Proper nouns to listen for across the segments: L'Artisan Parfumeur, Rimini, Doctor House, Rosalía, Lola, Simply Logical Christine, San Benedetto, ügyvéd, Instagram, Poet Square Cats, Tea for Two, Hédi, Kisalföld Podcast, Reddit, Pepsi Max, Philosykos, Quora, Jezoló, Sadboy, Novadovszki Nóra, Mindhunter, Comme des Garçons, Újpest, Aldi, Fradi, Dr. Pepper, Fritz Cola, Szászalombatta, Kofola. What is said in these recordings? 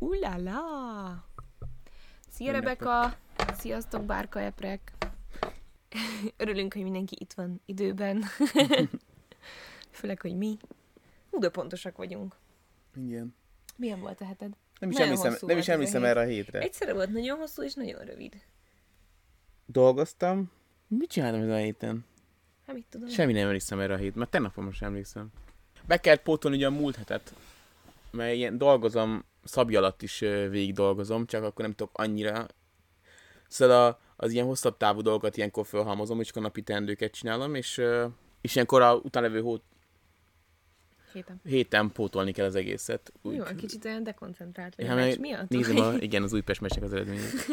Ulala! Szia, Rebecca! Sziasztok, bárka eprek! Örülünk, hogy mindenki itt van időben. Főleg, hogy mi. Hú, de pontosak vagyunk. Igen. Milyen volt a heted? Nem is emlékszem erre a hétre. Egyszerre volt nagyon hosszú és nagyon rövid. Dolgoztam. Mit csináltam ezen a héten? Hát mit tudom. Semmi nem emlékszem erre a hétre, mert tegnapomra sem emlékszem. Be kellett pótolni ugye a múlt hetet, mert ilyen dolgozom, szabj alatt is végig dolgozom, csak akkor nem tudok annyira. Szóval az ilyen hosszabb távú dolgokat ilyenkor fölhalmozom, és akkor napi teendőket csinálom, és ilyenkor a utánlevő héten pótolni kell az egészet. Úgy... Jó, kicsit olyan dekoncentrált vagy. Hát, miatt? Nézem, igen, az Újpest meccsnek az eredményét.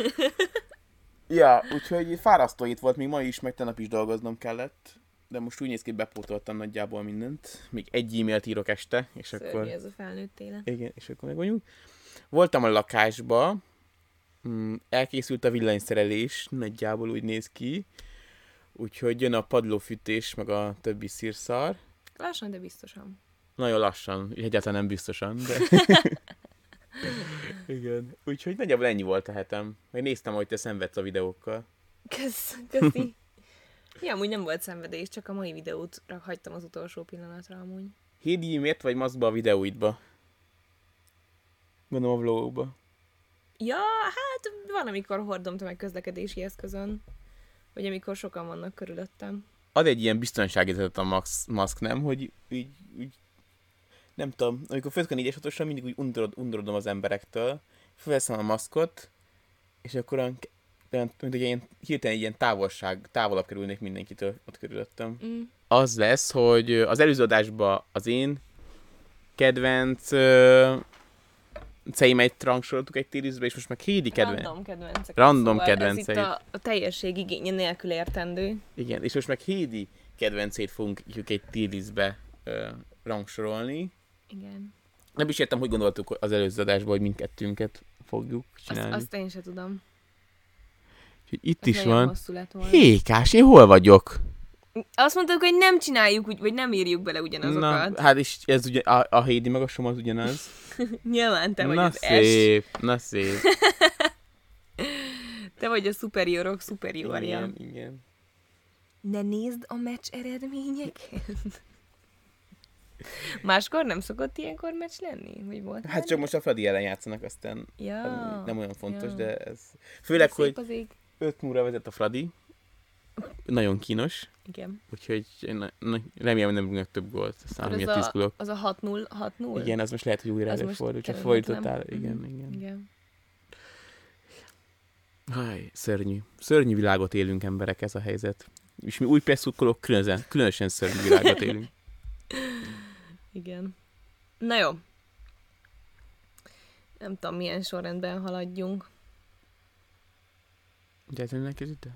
Ja, úgyhogy fárasztó itt volt, még ma is, meg tegnap is dolgoznom kellett. De most úgy néz ki, bepótoltam nagyjából mindent. Még egy e-mailt írok este, és szörnyi akkor... Szörnyi ez a felnőtt éle. Igen, és akkor meg vagyunk. Voltam a lakásba, elkészült a villanyszerelés, nagyjából úgy néz ki. Úgyhogy jön a padlófűtés, meg a többi szírszar. Lassan, de biztosan. Nagyon lassan, egyáltalán nem biztosan, de... Igen. Úgyhogy nagyjából ennyi volt a hetem. Meg néztem, hogy te szenvedsz a videókkal. Köszi. Ja, amúgy nem volt szenvedés, csak a mai videót hagytam az utolsó pillanatra amúgy. Hédi, miért vagy maszkba a videóidba? Gondolom a vlogokba. Ja, hát van, amikor hordom tömegközlekedési eszközön. Vagy amikor sokan vannak körülöttem. Ad egy ilyen biztonságérzetet a maszk, nem? Hogy így nem tudom, amikor főzök a 4-6-osan mindig úgy undorodom az emberektől. Felveszem a maszkot, és akkor mint ilyen, hirtelen ilyen távolabb kerülnék mindenkitől ott körülöttem. Mm. Az lesz, hogy az előző adásban az én kedvenc ceimet rangsoroltuk egy térűzbe, és most meg Hédi kedvenc. Random kedvenceit. Ez itt a teljesség igénye nélkül értendő. Igen, és most meg Hédi kedvencét fogjuk egy térűzbe rangsorolni. Igen. Nem is értem, hogy gondoltuk az előző adásban, hogy mindkettőnket fogjuk csinálni. Azt én sem tudom. Itt is van. Hékás, én hol vagyok? Azt mondtuk, hogy nem csináljuk úgy, vagy nem írjuk bele ugyanazokat. Na, hát és ez ugye, a Hédi meg a Soma az ugyanaz. Nyilván te vagy az S. Na szép. Te vagy a szuperiorok szuperiorja. Igen. Ne nézd a meccs eredményeket. Máskor nem szokott ilyenkor meccs lenni? Vagy volt? Hát csak most a Fradi ellen játszanak, aztán nem olyan fontos, de ez... Főleg, ez hogy 5-0-ra vezet a Fradi. Nagyon kínos. Igen. Úgyhogy remélem, nem rúgnak több gólt. Az a 6-0? Igen, az most lehet, hogy újra előfordul. Csak fordítottál. Igen. Háj, szörnyű. Szörnyű világot élünk, emberek, ez a helyzet. És mi Újpest szurkolók különösen szörnyű világot élünk. Igen. Na jó. Nem tudom, milyen sorrendben haladjunk. Gyertelően elkezdődte?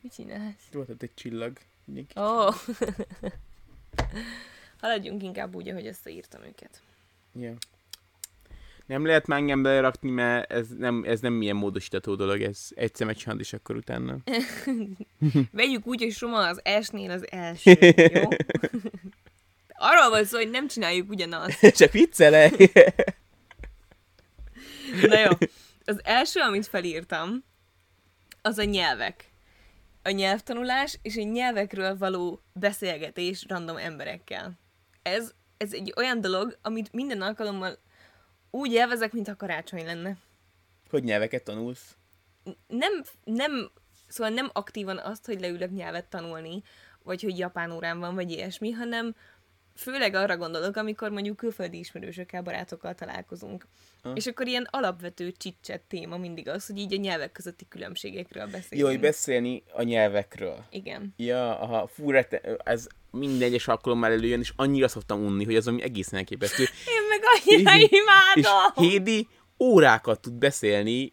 Mit csinálsz? Volt ott egy csillag. Haladjunk inkább úgy, ahogy összeírtam őket. Yeah. Nem lehet már engem belerakni, mert ez nem milyen módosítató dolog, ez egyszer megcsinálod, és akkor utána. Vegyük úgy, hogy Soma az S-nél az első, jó? Arról van szó, hogy nem csináljuk ugyanazt. Csak viccelek! Na jó, az első, amit felírtam, az a nyelvek. A nyelvtanulás és a nyelvekről való beszélgetés random emberekkel. Ez egy olyan dolog, amit minden alkalommal úgy élvezek, mint a karácsony lenne. Hogy nyelveket tanulsz? Nem, szóval nem aktívan azt, hogy leülök nyelvet tanulni, vagy hogy japán órán van, vagy ilyesmi, hanem főleg arra gondolok, amikor mondjuk külföldi ismerősökkel, barátokkal találkozunk. És akkor ilyen alapvető csicset téma mindig az, hogy így a nyelvek közötti különbségekről beszélünk. Jó, hogy beszélni a nyelvekről. Igen. Ja, aha, ez minden egyes alkalommal előjön, és annyira szoktam unni, hogy az, ami egészen elképesztő. Én meg annyira imádom! És Hédi órákat tud beszélni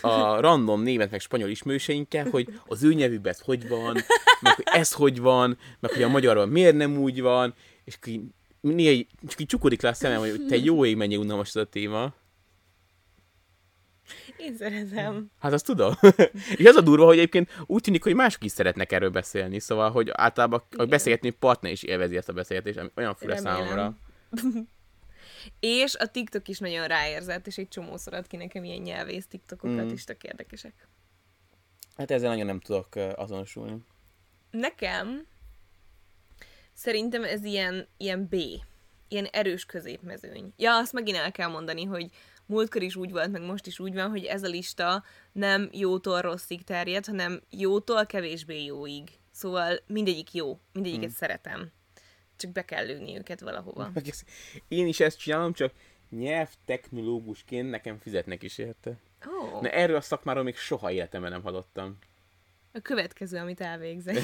a random német meg spanyol ismerőseinkkel, hogy az ő nyelvükben ez hogy van, meg hogy ez hogy van, meg hogy a magyarban miért nem úgy van, és néha csak így csukodik le a szemem, hogy te jó ég, mennyi unalmas ez a téma. Én szeretem. Hát azt tudom. És az a durva, hogy egyébként úgy tűnik, hogy mások is szeretnek erről beszélni, szóval, hogy általában a beszélgetni partner is élvezi ezt a beszélgetést, olyan fura számomra. És a TikTok is nagyon ráérzett, és egy csomószor ad ki nekem ilyen nyelvész TikTokokat, és tök érdekesek. Hát ezzel nagyon nem tudok azonosulni. Nekem szerintem ez ilyen B. Ilyen erős középmezőny. Ja, azt megint el kell mondani, hogy múltkor is úgy volt, meg most is úgy van, hogy ez a lista nem jótól rosszig terjed, hanem jótól kevésbé jóig. Szóval mindegyik jó. Mindegyiket szeretem. Csak be kell lőni őket valahova. Én is ezt csinálom, csak nyelvtechnológusként nekem fizetnek is érte. Oh. Na erről a szakmáról még soha életemben nem hallottam. A következő, amit elvégzek.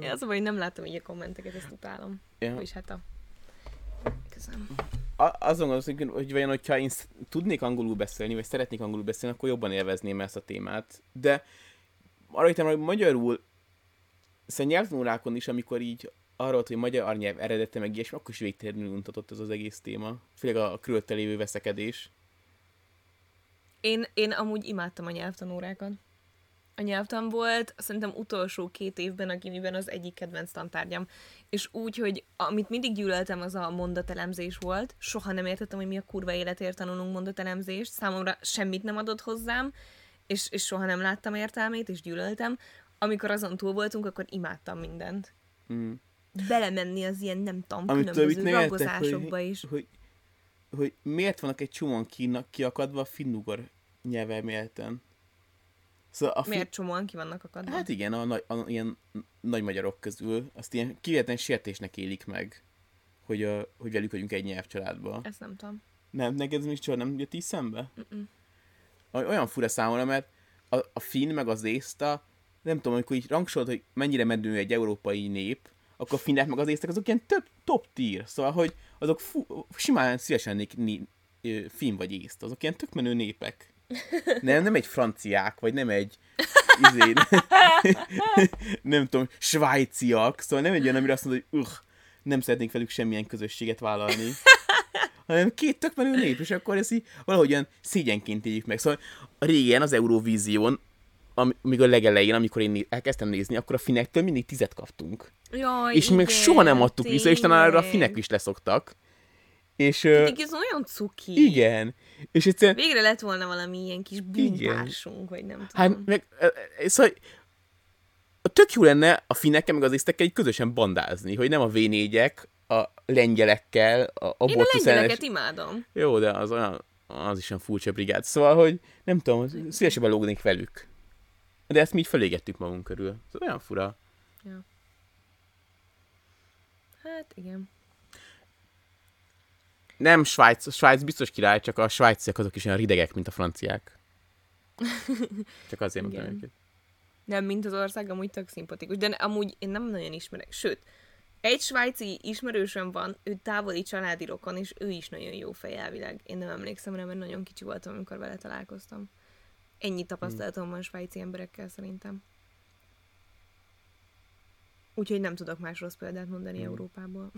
Az a baj, hogy nem látom így a kommenteket, ezt utálom. Ja. És hát köszönöm. Azon gondolom, hogy vajon, hogyha én tudnék angolul beszélni, vagy szeretnék angolul beszélni, akkor jobban élvezném ezt a témát. De arra hittem, hogy magyarul, szóval nyelvtanórákon is, amikor így arról, hogy magyar nyelv eredete, meg ilyesmi, akkor is végtelenül untatott ez az egész téma. Főleg a körülötte lévő veszekedés. Én amúgy imádtam a nyelvtanórákat. A nyelvtan volt szerintem utolsó 2 évben a gimiben az egyik kedvenc tantárgyam. És úgy, hogy amit mindig gyűlöltem, az a mondatelemzés volt. Soha nem értettem, hogy mi a kurva életért tanulunk mondatelemzést. Számomra semmit nem adott hozzám, és soha nem láttam értelmét, és gyűlöltem. Amikor azon túl voltunk, akkor imádtam mindent. Mm. Belemenni az ilyen, nem tudom, különböző ragozásokba is. Hogy miért vannak egy csomóan kiakadva a finnugor nyelvelméleten? Szóval miért csomóan ki vannak akadva? Hát igen, a ilyen nagy magyarok közül azt ilyen kivéletlen sértésnek élik meg, hogy velük vagyunk egy nyelvcsaládban. Ezt nem tudom. Nem, neked még soha nem jött így szembe? Olyan fura számomra, mert a finn meg az észta, nem tudom, amikor így rangsorolt, hogy mennyire menő egy európai nép, akkor a finnek meg az észtek azok ilyen több top tier, szóval, hogy azok simán szívesen finn vagy észt, azok ilyen tök menő népek. Nem egy franciák, vagy nem egy nem tudom, svájciak, szóval nem egy olyan, amire azt mondod, hogy nem szeretnénk velük semmilyen közösséget vállalni, hanem két tök menő nép, és akkor ezt így valahogyan szégyenként éljük meg. Szóval régen az Eurovízión, még a legelején, amikor én elkezdtem nézni, akkor a finnektől mindig 10-et kaptunk. Jaj, és igen, még soha nem adtuk vissza, és talán arra a finnek is leszoktak. Pedig ez olyan cuki. Igen. És egyszerűen... Végre lett volna valami ilyen kis bűntársunk, vagy nem tudom. Hát meg, szóval tök jó lenne a finnekkel, meg az észtekkel így közösen bandázni, hogy nem a V4-ek, a lengyelekkel, a én a lengyeleket imádom. Jó, de az is olyan furcsa brigád. Szóval, hogy nem tudom, szívesebben lógnék velük. De ezt mi így felégettük magunk körül. Ez olyan fura. Ja. Hát igen. Nem Svájc. A Svájc biztos király, csak a svájciak azok is olyan ridegek, mint a franciák. Csak azért mondom őket. Nem, mint az ország, amúgy tök szimpatikus. De amúgy én nem nagyon ismerek. Sőt, egy svájci ismerősöm van, ő távoli családi rokon, és ő is nagyon jó fej elvileg. Én nem emlékszem rá, mert nagyon kicsi voltam, amikor vele találkoztam. Ennyi tapasztalatom van svájci emberekkel szerintem. Úgyhogy nem tudok más rossz példát mondani Európából.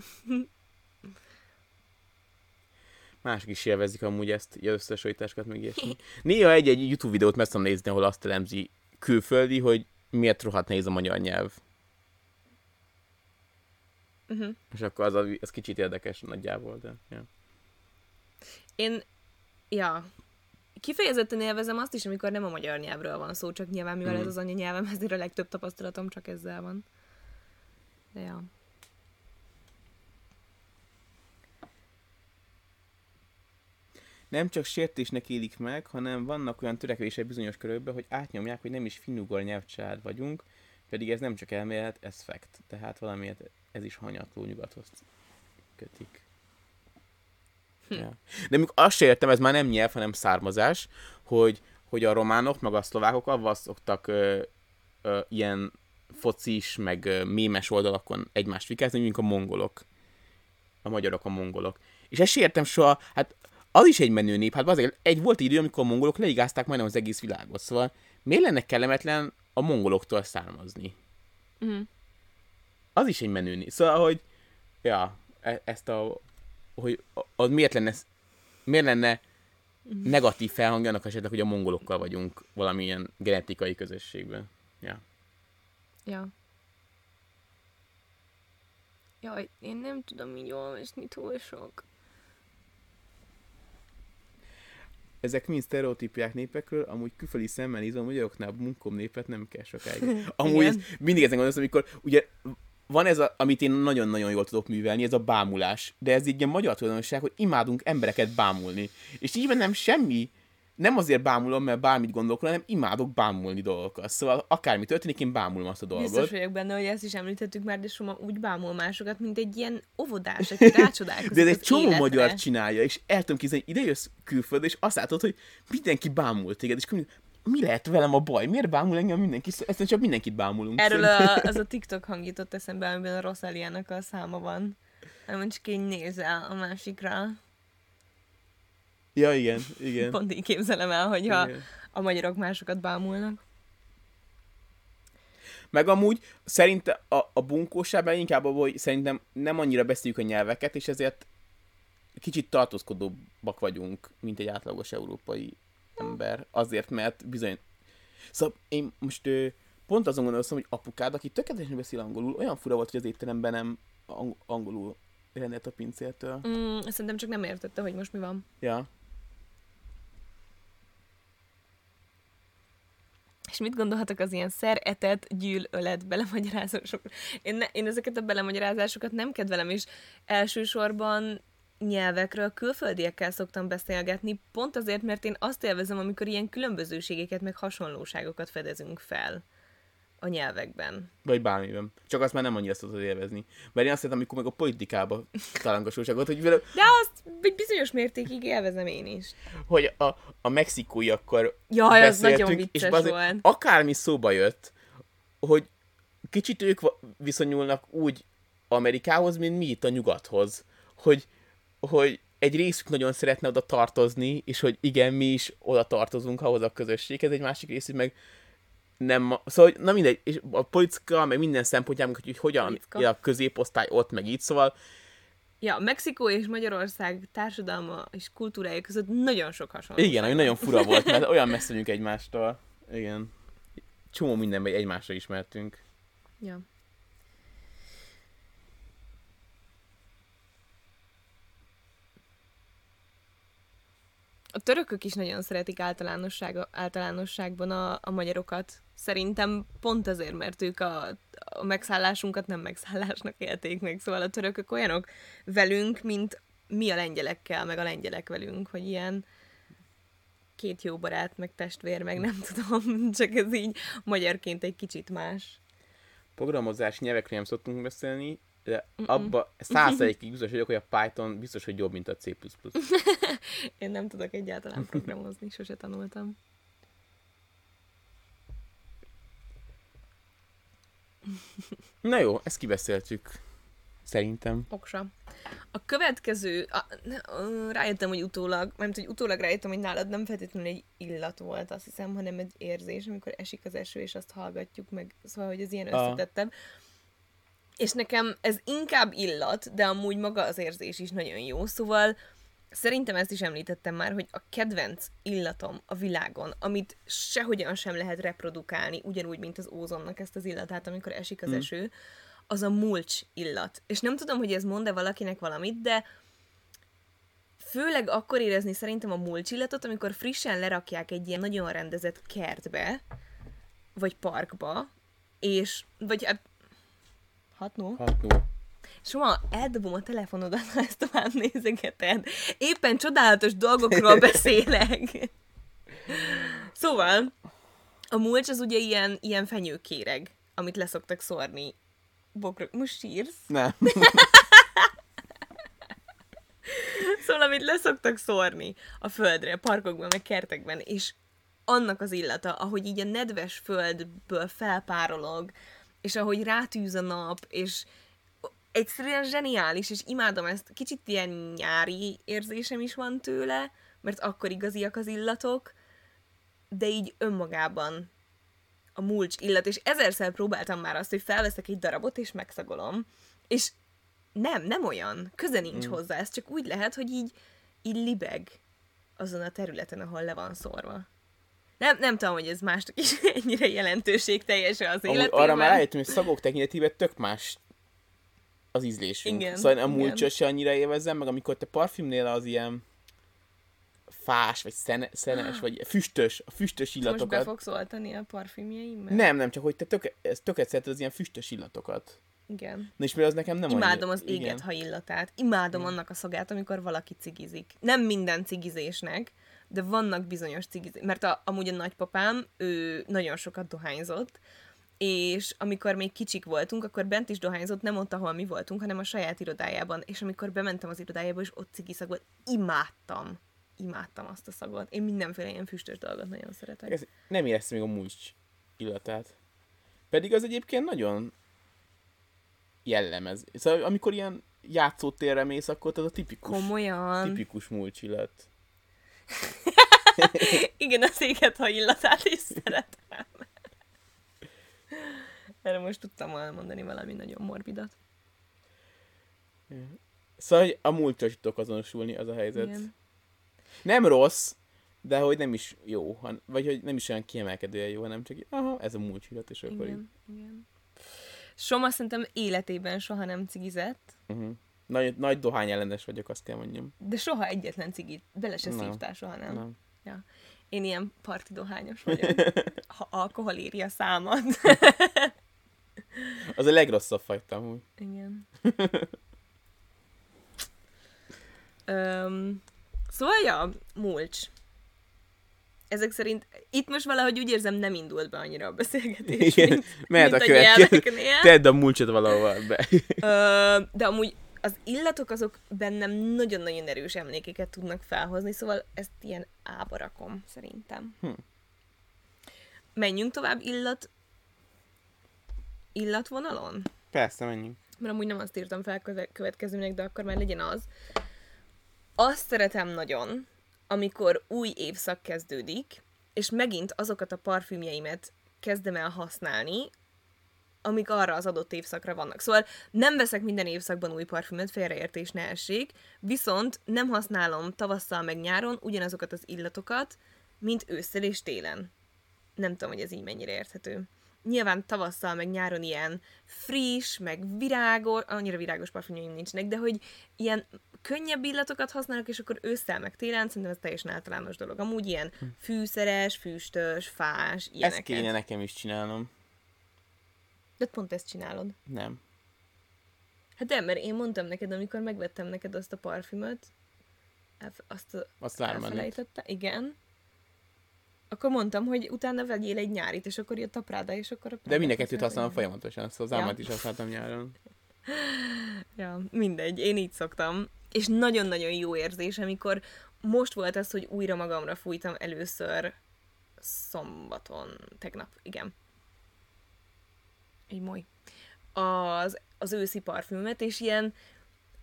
Mások is élvezik amúgy ezt, ilyen összehasonlításokat meg ilyesmi. Néha egy YouTube videót meg szoktam nézni, ahol azt elemzi külföldi, hogy miért rohadt nehéz a magyar nyelv. És akkor az kicsit érdekes nagyjából, de... Ja. Kifejezetten élvezem azt is, amikor nem a magyar nyelvről van szó, csak nyilván mivel ez az anyanyelvem, ezért a legtöbb tapasztalatom csak ezzel van. De ja. Nem csak sértésnek élik meg, hanem vannak olyan törekvések bizonyos körökben, hogy átnyomják, hogy nem is finnugor nyelvcsalád vagyunk, pedig ez nem csak elmélet, ez fact. Tehát valamiért ez is hanyatló nyugathoz kötik. Ja. De amikor azt sem értem, ez már nem nyelv, hanem származás, hogy a románok, meg a szlovákok avval szoktak ilyen focis, meg mémes oldalakon egymást vikázni, mint a mongolok. A magyarok a mongolok. És ezt sem értem soha, hát az is egy menő nép, hát azért egy volt idő, amikor a mongolok leigázták majdnem az egész világot, szóval miért lenne kellemetlen a mongoloktól származni? Az is egy menő nép, szóval, hogy ja, ezt a... hogy az miért lenne negatív felhangja annak esetleg, hogy a mongolokkal vagyunk valamilyen genetikai közösségben. Ja. Jaj, én nem tudom így olvasni túl sok. Ezek mind sztereotípiák népekről, amúgy külföldi szemmel nézve a magyaroknál munkom népet nem kell sokáig. Amúgy ez, mindig ezen gondolsz, amikor ugye van ez, amit én nagyon-nagyon jól tudok művelni, ez a bámulás, de ez így a magyar tulajdonság, hogy imádunk embereket bámulni. És így bennem semmi, nem azért bámulom, mert bármit gondolok, hanem imádok bámulni dolgokat. Szóval akármi történik, én bámulom azt a dolgot. Biztos vagyok benne, hogy ezt is említettük már, de Soma úgy bámul másokat, mint egy ilyen óvodás, aki rácsodálkozik. De ez egy csomó életre. Magyar csinálja, és el tudom képzelni, ide jössz külföldre, és azt látod, hogy mindenki bámul téged, és mondjuk, mi lehet velem a baj? Miért bámul engem mindenki? Ezt csak mindenkit bámulunk. Erről az a TikTok hang jutott eszembe, amiben a Rosáliának a száma van. Nem csak én nézel a másikra. Ja, igen, igen. Pont így képzelem el, hogyha igen. A magyarok másokat bámulnak. Meg amúgy szerintem a bunkóságban inkább abban, hogy szerintem nem annyira beszéljük a nyelveket, és ezért kicsit tartózkodóbbak vagyunk, mint egy átlagos európai ember. Azért, mert bizony... Szóval én most pont azon gondoltam, hogy apukád, aki tökéletesen beszél angolul, olyan fura volt, hogy az étteremben nem angolul rendelt a pincértől. Szerintem csak nem értette, hogy most mi van. Ja. És mit gondolhatok az ilyen szer, etet, gyűl, ölet belemagyarázásokra? Én ezeket a belemagyarázásokat nem kedvelem, és elsősorban nyelvekről külföldiekkel szoktam beszélgetni, pont azért, mert én azt élvezem, amikor ilyen különbözőségeket, meg hasonlóságokat fedezünk fel a nyelvekben. Vagy bármiben. Csak azt már nem annyira szokott élvezni. Mert én azt hiszem, amikor meg a politikába találgatóságot, hogy... De azt egy bizonyos mértékig élvezem én is. Hogy a mexikói akkor jaj, beszéltünk, az nagyon vicces és volt. Akármi szóba jött, hogy kicsit ők viszonyulnak úgy Amerikához, mint mi itt a nyugathoz. Hogy egy részük nagyon szeretne oda tartozni, és hogy igen, mi is oda tartozunk ahhoz a közösséghez, egy másik részük meg nem, szóval, na mindegy, és a politika, meg minden szempontjából, hogy hogyan a középosztály ott, meg így, szóval. Ja, Mexikó és Magyarország társadalma és kultúrája között nagyon sok hasonlóság. Igen, ami nagyon fura volt, mert olyan messze vagyunk egymástól. Igen. Csomó mindenben egymásra ismertünk. Ja. A törökök is nagyon szeretik általánosságban a magyarokat. Szerintem pont azért, mert ők a megszállásunkat nem megszállásnak élték meg. Szóval a törökök olyanok velünk, mint mi a lengyelekkel, meg a lengyelek velünk, hogy ilyen két jó barát, meg testvér, meg nem tudom, csak ez így magyarként egy kicsit más. Programozás nyelvekről nem szoktunk beszélni, de abba 100%-ig biztos vagyok, hogy a Python biztos, hogy jobb, mint a C++. Én nem tudok egyáltalán programozni, sose tanultam. Na jó, ezt kibeszéltük. Szerintem. Oksa. A következő... rájöttem, hogy utólag... Mert hogy utólag rájöttem, hogy nálad nem feltétlenül egy illat volt, azt hiszem, hanem egy érzés, amikor esik az eső, és azt hallgatjuk meg. Szóval, hogy ez ilyen összetettebb. És nekem ez inkább illat, de amúgy maga az érzés is nagyon jó, szóval szerintem ezt is említettem már, hogy a kedvenc illatom a világon, amit sehogyan sem lehet reprodukálni, ugyanúgy, mint az ózonnak ezt az illatát, amikor esik az eső, az a mulcs illat. És nem tudom, hogy ez mond-e valakinek valamit, de főleg akkor érezni szerintem a mulcs illatot, amikor frissen lerakják egy ilyen nagyon rendezett kertbe, vagy parkba, és... vagy 6-0. Soma, eldobom a telefonodat, ha ezt tovább nézegeted. Éppen csodálatos dolgokról beszélek. Szóval, a mulcs az ugye ilyen fenyőkéreg, amit leszoktak szórni. Bokrok, most sírsz? Nem. Szóval, amit leszoktak szórni a földre, parkokban, meg kertekben, és annak az illata, ahogy így a nedves földből felpárolog, és ahogy rátűz a nap, és egyszerűen zseniális, és imádom ezt. Kicsit ilyen nyári érzésem is van tőle, mert akkor igaziak az illatok, de így önmagában a mulcs illat, és ezerszer próbáltam már azt, hogy felveszek egy darabot, és megszagolom, és nem olyan, köze nincs hozzá, ez csak úgy lehet, hogy így libeg azon a területen, ahol le van szórva. Nem tudom, hogy ez másnak is ennyire jelentőségteljes az életében. Arra már rájöttem, hogy szagok tekintetében tök más az ízlésünk. Igen, szóval a múltja se annyira élvezem, meg amikor te parfümnél az ilyen fás, vagy szenes, vagy füstös, a füstös illatokat. Most be fogsz oltani a parfümjeimmel? Nem, csak hogy te tökéletes szereted az ilyen füstös illatokat. Igen. Na és például az nekem nem imádom az égetha illatát. Imádom annak a szagát, amikor valaki cigizik. Nem minden cigizésnek, de vannak bizonyos cigizések. Mert amúgy a nagypapám, ő nagyon sokat dohányzott, és amikor még kicsik voltunk, akkor bent is dohányzott, nem ott, ahol mi voltunk, hanem a saját irodájában. És amikor bementem az irodájába, és ott cigiszag volt, imádtam azt a szagot. Én mindenféle ilyen füstös dolgot nagyon szeretek. Ez nem érsz még a múzs illatát. Pedig az egyébként nagyon jellemez. Szóval amikor ilyen játszótérre mész, akkor az a tipikus múlcs illat. Igen, az égetha illatát is szeretem. Erre most tudtam elmondani valami nagyon morbidat. Szóval, hogy a múltra tudok azonosulni, az a helyzet. Igen. Nem rossz, de hogy nem is jó. Vagy hogy nem is olyan kiemelkedően jó, hanem csak ez a múlt illat, és akkor igen. Soma szerintem életében soha nem cigizett. Nagy dohányellenes vagyok, azt kell mondjam. De soha egyetlen cigit. Bele se szívtál, soha nem. Ja. Én ilyen parti dohányos vagyok. Ha alkohol éri a számad. Az a legrosszabb fajta amúgy. Igen. Szóval, múlcs. Ezek szerint itt most valahogy úgy érzem, nem indult be annyira a beszélgetés. Igen, mehet a következőnél. Tedd a múlcsot valahova be. De amúgy az illatok azok bennem nagyon-nagyon erős emlékeket tudnak felhozni, szóval ezt ilyen ába rakom, szerintem. Menjünk tovább illatvonalon? Persze, menjünk. Mert amúgy nem azt írtam fel következőnek, de akkor már legyen az. Azt szeretem nagyon, amikor új évszak kezdődik, és megint azokat a parfümjeimet kezdem el használni, amik arra az adott évszakra vannak. Szóval nem veszek minden évszakban új parfümöt, félreértés ne essék, viszont nem használom tavasszal meg nyáron ugyanazokat az illatokat, mint ősszel és télen. Nem tudom, hogy ez így mennyire érthető. Nyilván tavasszal meg nyáron ilyen friss, meg virágos, annyira virágos parfümjeim nincsenek, de hogy ilyen könnyebb illatokat használok, és akkor ősszel meg télen, szerintem ez teljesen általános dolog. Amúgy ilyen fűszeres, füstös, fás, ilyeneket. Ezt kéne nekem is csinálnom. De pont ezt csinálod. Nem. Hát nem, mert én mondtam neked, amikor megvettem neked azt a parfümöt, azt elfelejtettem. Igen. Akkor mondtam, hogy utána vegyél egy nyárit, és akkor jött a Prada, és akkor a Prada. De mind a kettőt használom folyamatosan, szóval az álmat is használtam nyáron. Ja, mindegy, én így szoktam. És nagyon-nagyon jó érzés, amikor most volt az, hogy újra magamra fújtam először tegnap, igen. Így moly. Az őszi parfümömet, és ilyen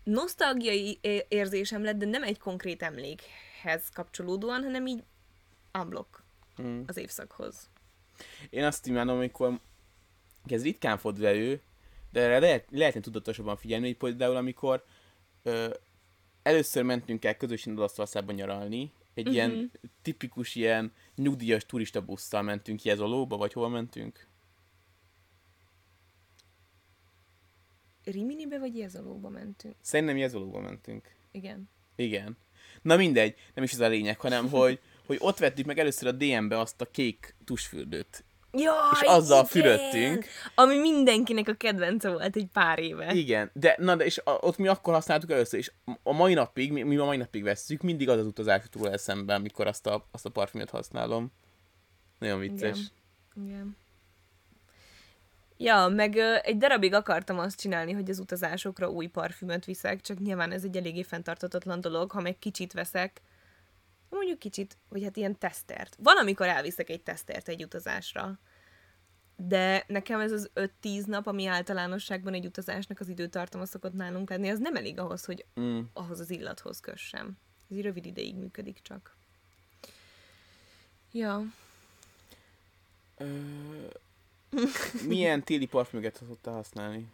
nosztalgiai érzésem lett, de nem egy konkrét emlékhez kapcsolódóan, hanem így unblock az évszakhoz. Én azt imádom, amikor ez ritkán fordul elő, de erre lehetne tudatosabban figyelni, hogy például amikor először mentünk el közösen Olaszországban nyaralni, egy ilyen tipikus ilyen nyugdíjas turista busszal mentünk ki Jezolóba, vagy hova mentünk? Riminibe vagy Jezolóba mentünk? Szerintem Jezolóba mentünk. Igen. Na mindegy, nem is ez a lényeg, hanem hogy ott vettük meg először a DM-be azt a kék tusfürdőt. Jaj, és azzal fürödtünk. Ami mindenkinek a kedvence volt egy pár éve. Igen, ott mi akkor használtuk először, és a mai napig, mi a mai napig vesszük, mindig az utazás túl eszembe, amikor azt a parfümöt használom. Nagyon vicces. Igen. Ja, meg egy darabig akartam azt csinálni, hogy az utazásokra új parfümöt viszek, csak nyilván ez egy eléggé fenntarthatatlan dolog, ha meg kicsit veszek, mondjuk kicsit, vagy hát ilyen tesztert. Van, amikor elviszek egy tesztert egy utazásra, de nekem ez az 5-10 nap, ami általánosságban egy utazásnak az időtartama szokott nálunk lenni, az nem elég ahhoz, hogy ahhoz az illathoz kössem. Ez így rövid ideig működik csak. Ja. Milyen téli parfümöket szoktál használni?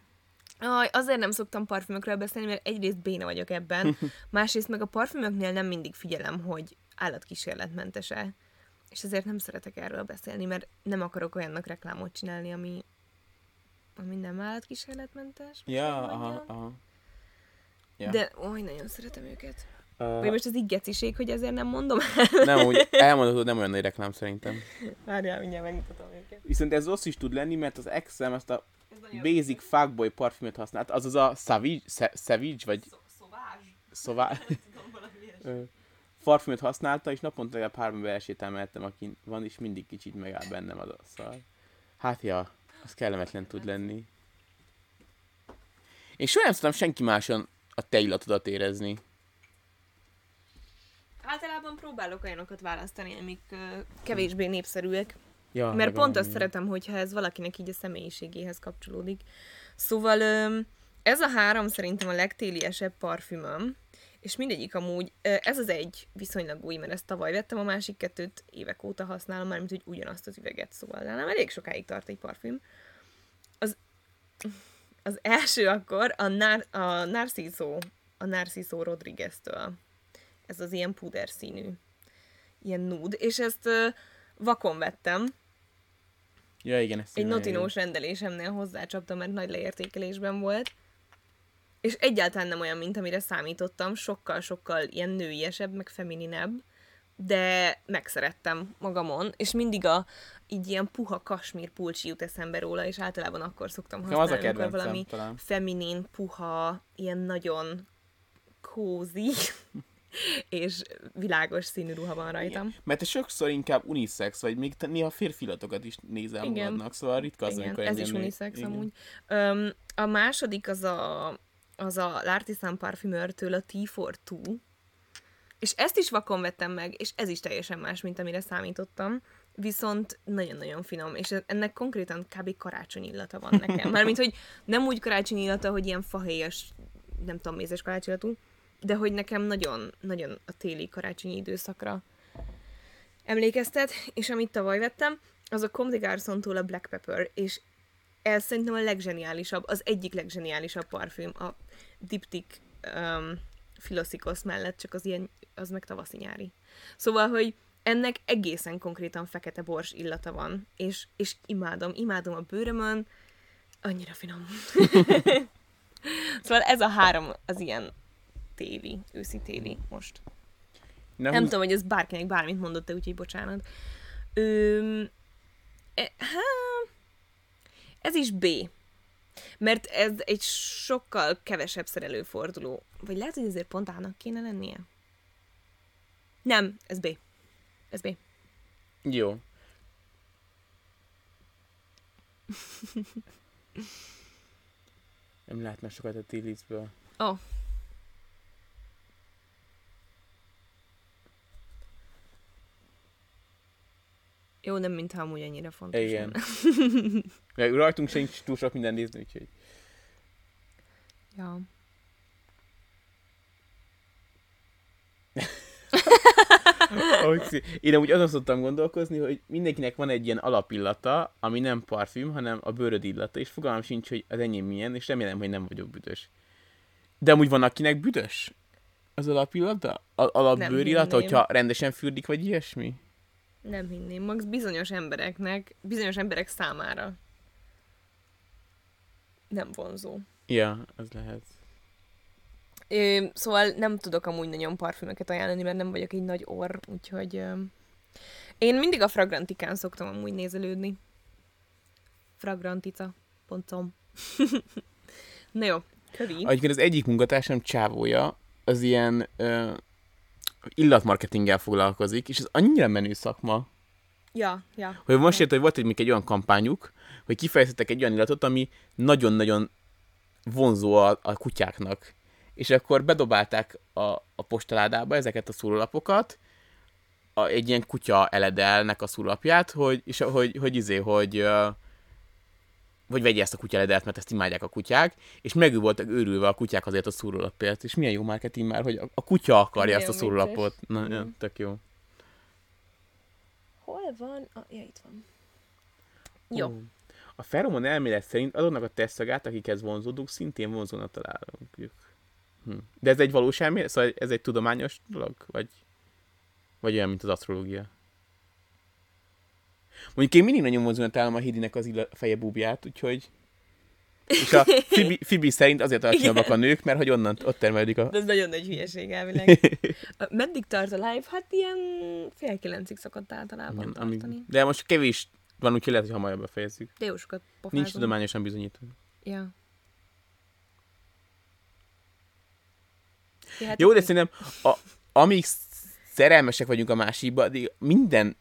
Azért nem szoktam parfümökről beszélni, mert egyrészt béna vagyok ebben, másrészt meg a parfümöknél nem mindig figyelem, hogy állatkísérletmentese. És ezért nem szeretek erről beszélni, mert nem akarok olyannak reklámot csinálni, ami a minden állatkísérletmentes. Ja, aha. Ja. De oly, nagyon szeretem őket. Vagy most az így geciség, hogy ezért nem mondom el. Nem, úgy elmondhatod, nem olyan nagy reklám szerintem. Várjál, mindjárt megmutatom őket. Viszont ez rossz is tud lenni, mert az Excel ezt a basic fuckboy parfümöt használt. Azaz a Savage vagy... Sauvage. Parfümöt használta, és naponta legalább 3 ember sétáltam, aki van, és mindig kicsit megáll bennem az a szar. Hát ja, az kellemetlen tud lenni. Én soha nem szoktam senki máson a te illatodat érezni. Általában próbálok olyanokat választani, amik kevésbé népszerűek. Ja, mert legalább. Pont azt szeretem, hogyha ez valakinek így a személyiségéhez kapcsolódik. Szóval ez a 3 szerintem a legtéliesebb parfümöm. És mindegyik amúgy, ez az egy viszonylag új, mert ezt tavaly vettem, a másik 2-t évek óta használom, mármint, hogy ugyanazt az üveget, szóval nem elég sokáig tart egy parfüm. Az első akkor a Narciso Rodriguez-től. Ez az ilyen puder színű, ilyen nude, és ezt vakon vettem. Ja, igen, egy notinós rendelésemnél hozzácsaptam, mert nagy leértékelésben volt. És egyáltalán nem olyan, mint amire számítottam, sokkal-sokkal ilyen nőiesebb, meg femininebb, de megszerettem magamon, és mindig így ilyen puha kasmír pulcsi jut eszembe róla, és általában akkor szoktam használni, amikor valami talán feminin, puha, ilyen nagyon cozy és világos színű ruha van rajtam. Igen. Mert te sokszor inkább unisex vagy, még néha férfilatokat is nézel magadnak, szóval ritka az, amikor ez is unisex amúgy. A második az a L'Artisan Parfumeur-től a Tea for Two, és ezt is vakon vettem meg, és ez is teljesen más, mint amire számítottam, viszont nagyon-nagyon finom, és ennek konkrétan kb. Karácsony illata van nekem. Mármint, hogy nem úgy karácsony illata, hogy ilyen fahéjas, nem tudom, mézes karácsony illatú, de hogy nekem nagyon-nagyon a téli karácsonyi időszakra emlékeztet, és amit tavaly vettem, az a Comme des Garçons-tól a Black Pepper, és ez szerintem a legzseniálisabb, az egyik legzseniálisabb parfüm, a Diptyque Philosykos mellett, csak az meg tavaszi-nyári. Szóval, hogy ennek egészen konkrétan fekete bors illata van, és imádom a bőrömön, annyira finom. Szóval ez a 3 az ilyen téli, őszi-téli most. Nem tudom, hogy ez bárkinek bármit mondott, úgyhogy bocsánat. Ez is B. Mert ez egy sokkal kevesebb szerelőforduló. Vagy lehet, hogy ezért pont A-nak kéne lennie? Nem, ez B. Ez B. Jó. Nem látna sokat a T-listből. Ó. Oh. Jó, nem mintha amúgy annyira fontos. Igen. Rajtunk sincs túl sok minden nézni, úgyhogy... Ja. Én amúgy azon szoktam gondolkozni, hogy mindenkinek van egy ilyen alapillata, ami nem parfüm, hanem a bőröd illata, és fogalmam sincs, hogy az enyém milyen, és remélem, hogy nem vagyok büdös. De amúgy van, akinek büdös az alapillata? Alapbőrillata, hogyha rendesen fürdik, vagy ilyesmi? Nem hinném, max bizonyos emberek számára nem vonzó. Ja, ez lehet. Szóval nem tudok amúgy nagyon parfümöket ajánlani, mert nem vagyok egy nagy orr, úgyhogy... Én mindig a Fragrantikán szoktam amúgy nézelődni. Fragrantica.com. Na jó, kövi. Egyébként az egyik munkatársam csávója, az ilyen... illatmarketinggel foglalkozik, és ez annyira menő szakma. Ja. Hogy most érted, hogy volt egy olyan kampányuk, hogy kifejeztek egy olyan illatot, ami nagyon-nagyon vonzó a kutyáknak. És akkor bedobálták a postaládába ezeket a szórolapokat, egy ilyen kutya eledelnek a szórólapját, hogy vegye ezt a kutya eledelt, mert ezt imádják a kutyák, és megül voltak őrülve a kutyák azért a szórólapért. És milyen jó marketing már, hogy a kutya akarja ezt a szórólapot. Na, ja, tök jó. Hol van? Ja, itt van. Jó. A feromon elmélet szerint azoknak a tesztszagát, akikhez vonzódunk, szintén vonzónak találunk. De ez egy valós elmélet? Szóval ez egy tudományos dolog? Vagy olyan, mint az asztrológia? Mondjuk én mindig nagyon vonzóan találom a Hidinek az feje búbját, úgyhogy... És a Fibi szerint azért alacsonyabbak a nők, mert hogy onnan ott termelődik a... De ez nagyon nagy hülyeség elvileg. Meddig tart a live? Hát ilyen 8:30 szokott általában tartani. De most kevés van, úgyhogy lehet, hogy hamarabb befejezzük. De jó sokat pofázunk. Nincs tudományosan bizonyítva. Ja. Ja, hát jó, de szerintem amíg szerelmesek vagyunk a másikba, minden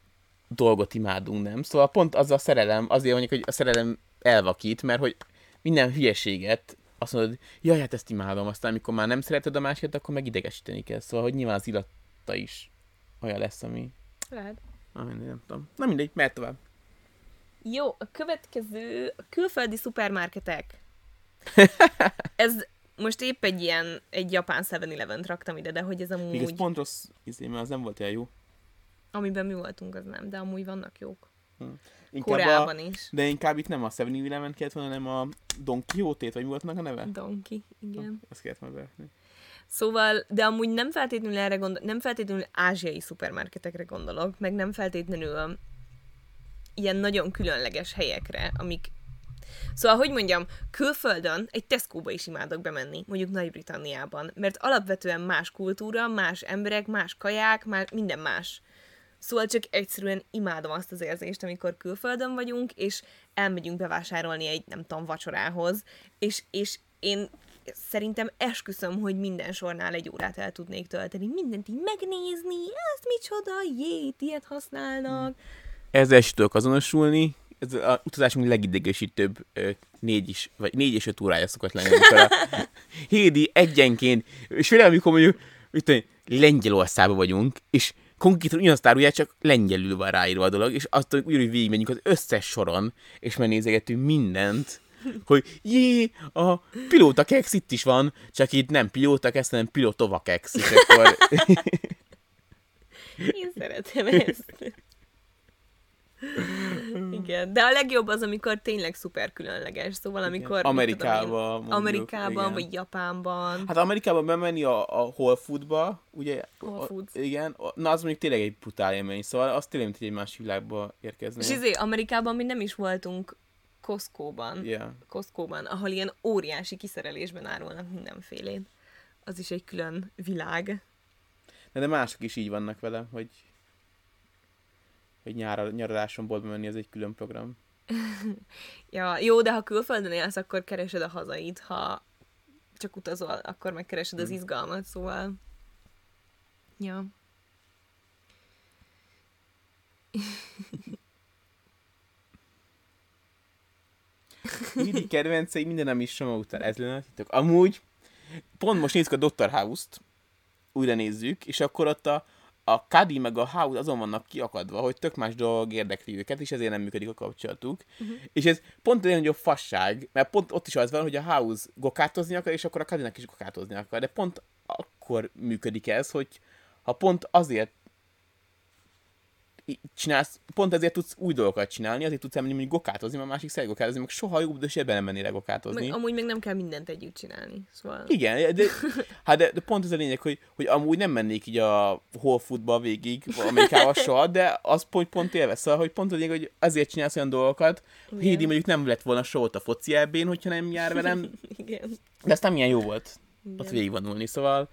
dolgot imádunk, nem? Szóval pont az a szerelem, azért mondjuk, hogy a szerelem elvakít, mert hogy minden hülyeséget azt mondod, jaj, hát ezt imádom, aztán amikor már nem szereted a másikat, akkor meg idegesíteni kell. Szóval, hogy nyilván az illata is olyan lesz, ami... Lehet. Nem tudom. Na mindegy, mehet tovább. Jó, a következő a külföldi szupermarketek. Ez... Most épp egy japán 7-Eleven-t raktam ide, de hogy ez amúgy... Még ez pont rossz, mert az nem volt olyan jó. Amiben mi voltunk, az nem, de amúgy vannak jók. Koreában is. De inkább itt nem a 7-Eleven kellett volna, hanem a Don Quixote-t, vagy mi volt a neve? Donki, igen. Ezt kellett már bevetni. Szóval, de amúgy nem feltétlenül erre gondolok, nem feltétlenül ázsiai szupermarketekre gondolok, meg nem feltétlenül ilyen nagyon különleges helyekre, amik... Szóval, hogy mondjam, külföldön egy Tesco-ba is imádok bemenni, mondjuk Nagy-Britanniában, mert alapvetően más kultúra, más emberek, más kaják, már minden más. Szóval csak egyszerűen imádom azt az érzést, amikor külföldön vagyunk, és elmegyünk bevásárolni egy, nem tudom, vacsorához, és én szerintem esküszöm, hogy minden sornál egy órát el tudnék tölteni, mindent így megnézni, ezt micsoda, jét, ilyet használnak. Ezzel is tudok azonosulni. Ez az utazásunk legidegesítőbb 4 és 5 órája szokott lenni, amikor a Hédi egyenként, és főleg amikor mondjuk, mit tudom, Lengyelországban vagyunk, és konkrétan ugyanazt árulják, csak lengyelül van ráírva a dolog, és azt ugyanúgy végigmegyünk az összes soron, és megnézegetünk mindent, hogy jé, a pilótakeksz itt is van, csak itt nem pilótakeksz, hanem pilotovakeksz, és akkor... Én szeretem ezt. Igen, de a legjobb az, amikor tényleg szuper különleges, szóval amikor... Amerikában, vagy Japánban. Hát Amerikában bemenni a Whole Foodsba, ugye? Whole Foods. Igen, na az mondjuk tényleg egy brutál élmény, szóval az tényleg, mint egy másik világba érkezni. És azért Amerikában mi nem is voltunk Costco-ban, yeah. Costco-ban, ahol ilyen óriási kiszerelésben árulnak mindenfélét. Az is egy külön világ. De mások is így vannak vele, hogy... nyaraláson boltba menni, az egy külön program. Ja, jó, de ha külföldön élsz, akkor keresed a hazait, ha csak utazol, akkor megkeresed az izgalmat, szóval... Ja. Mindig kedvencei minden, ami soma után. Ez lenne a titok. Amúgy, pont most nézzük a Doctor House-t, újra nézzük, és akkor ott a Kadi meg a House azon vannak kiakadva, hogy tök más dolog érdekli őket, és ezért nem működik a kapcsolatuk. Uh-huh. És ez pont egy nagyobb fasság, mert pont ott is az van, hogy a House gokátozni akar, és akkor a Kadinak is gokátozni akar. De pont akkor működik ez, hogy ha pont azért csinálsz, pont ezért tudsz új dolgokat csinálni, azért tudsz elmenni, hogy gokátozni, mert a másik szeret gokátozni, meg soha jobb, de sebben nem menni le gokátozni. Meg, amúgy meg nem kell mindent együtt csinálni, szóval... Igen, de pont ez a lényeg, hogy amúgy nem mennék így a Whole Foodsba végig, Amerikával soha, de az pont élvesz, szóval, hogy pont az lényeg, hogy azért csinálsz olyan dolgokat, hogy Hédi mondjuk nem lett volna soha ott a foci EB-n, hogyha nem jár velem. Igen. De aztán milyen jó volt ott végigvonulni, szóval,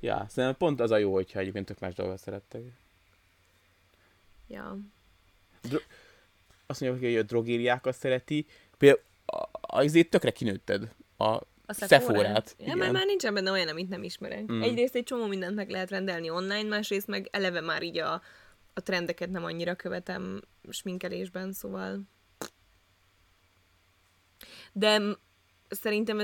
ja, szerintem pont az a jó, hogyha egyébként tök más dolgot szerettek. Ja. Azt mondja, hogy a drogériákat szereti. Például azért tökre kinőtted a Sephorát. Ja, már nincsen benne olyan, amit nem ismerek. Egyrészt egy csomó mindent meg lehet rendelni online, másrészt meg eleve már így a trendeket nem annyira követem sminkelésben, szóval. De szerintem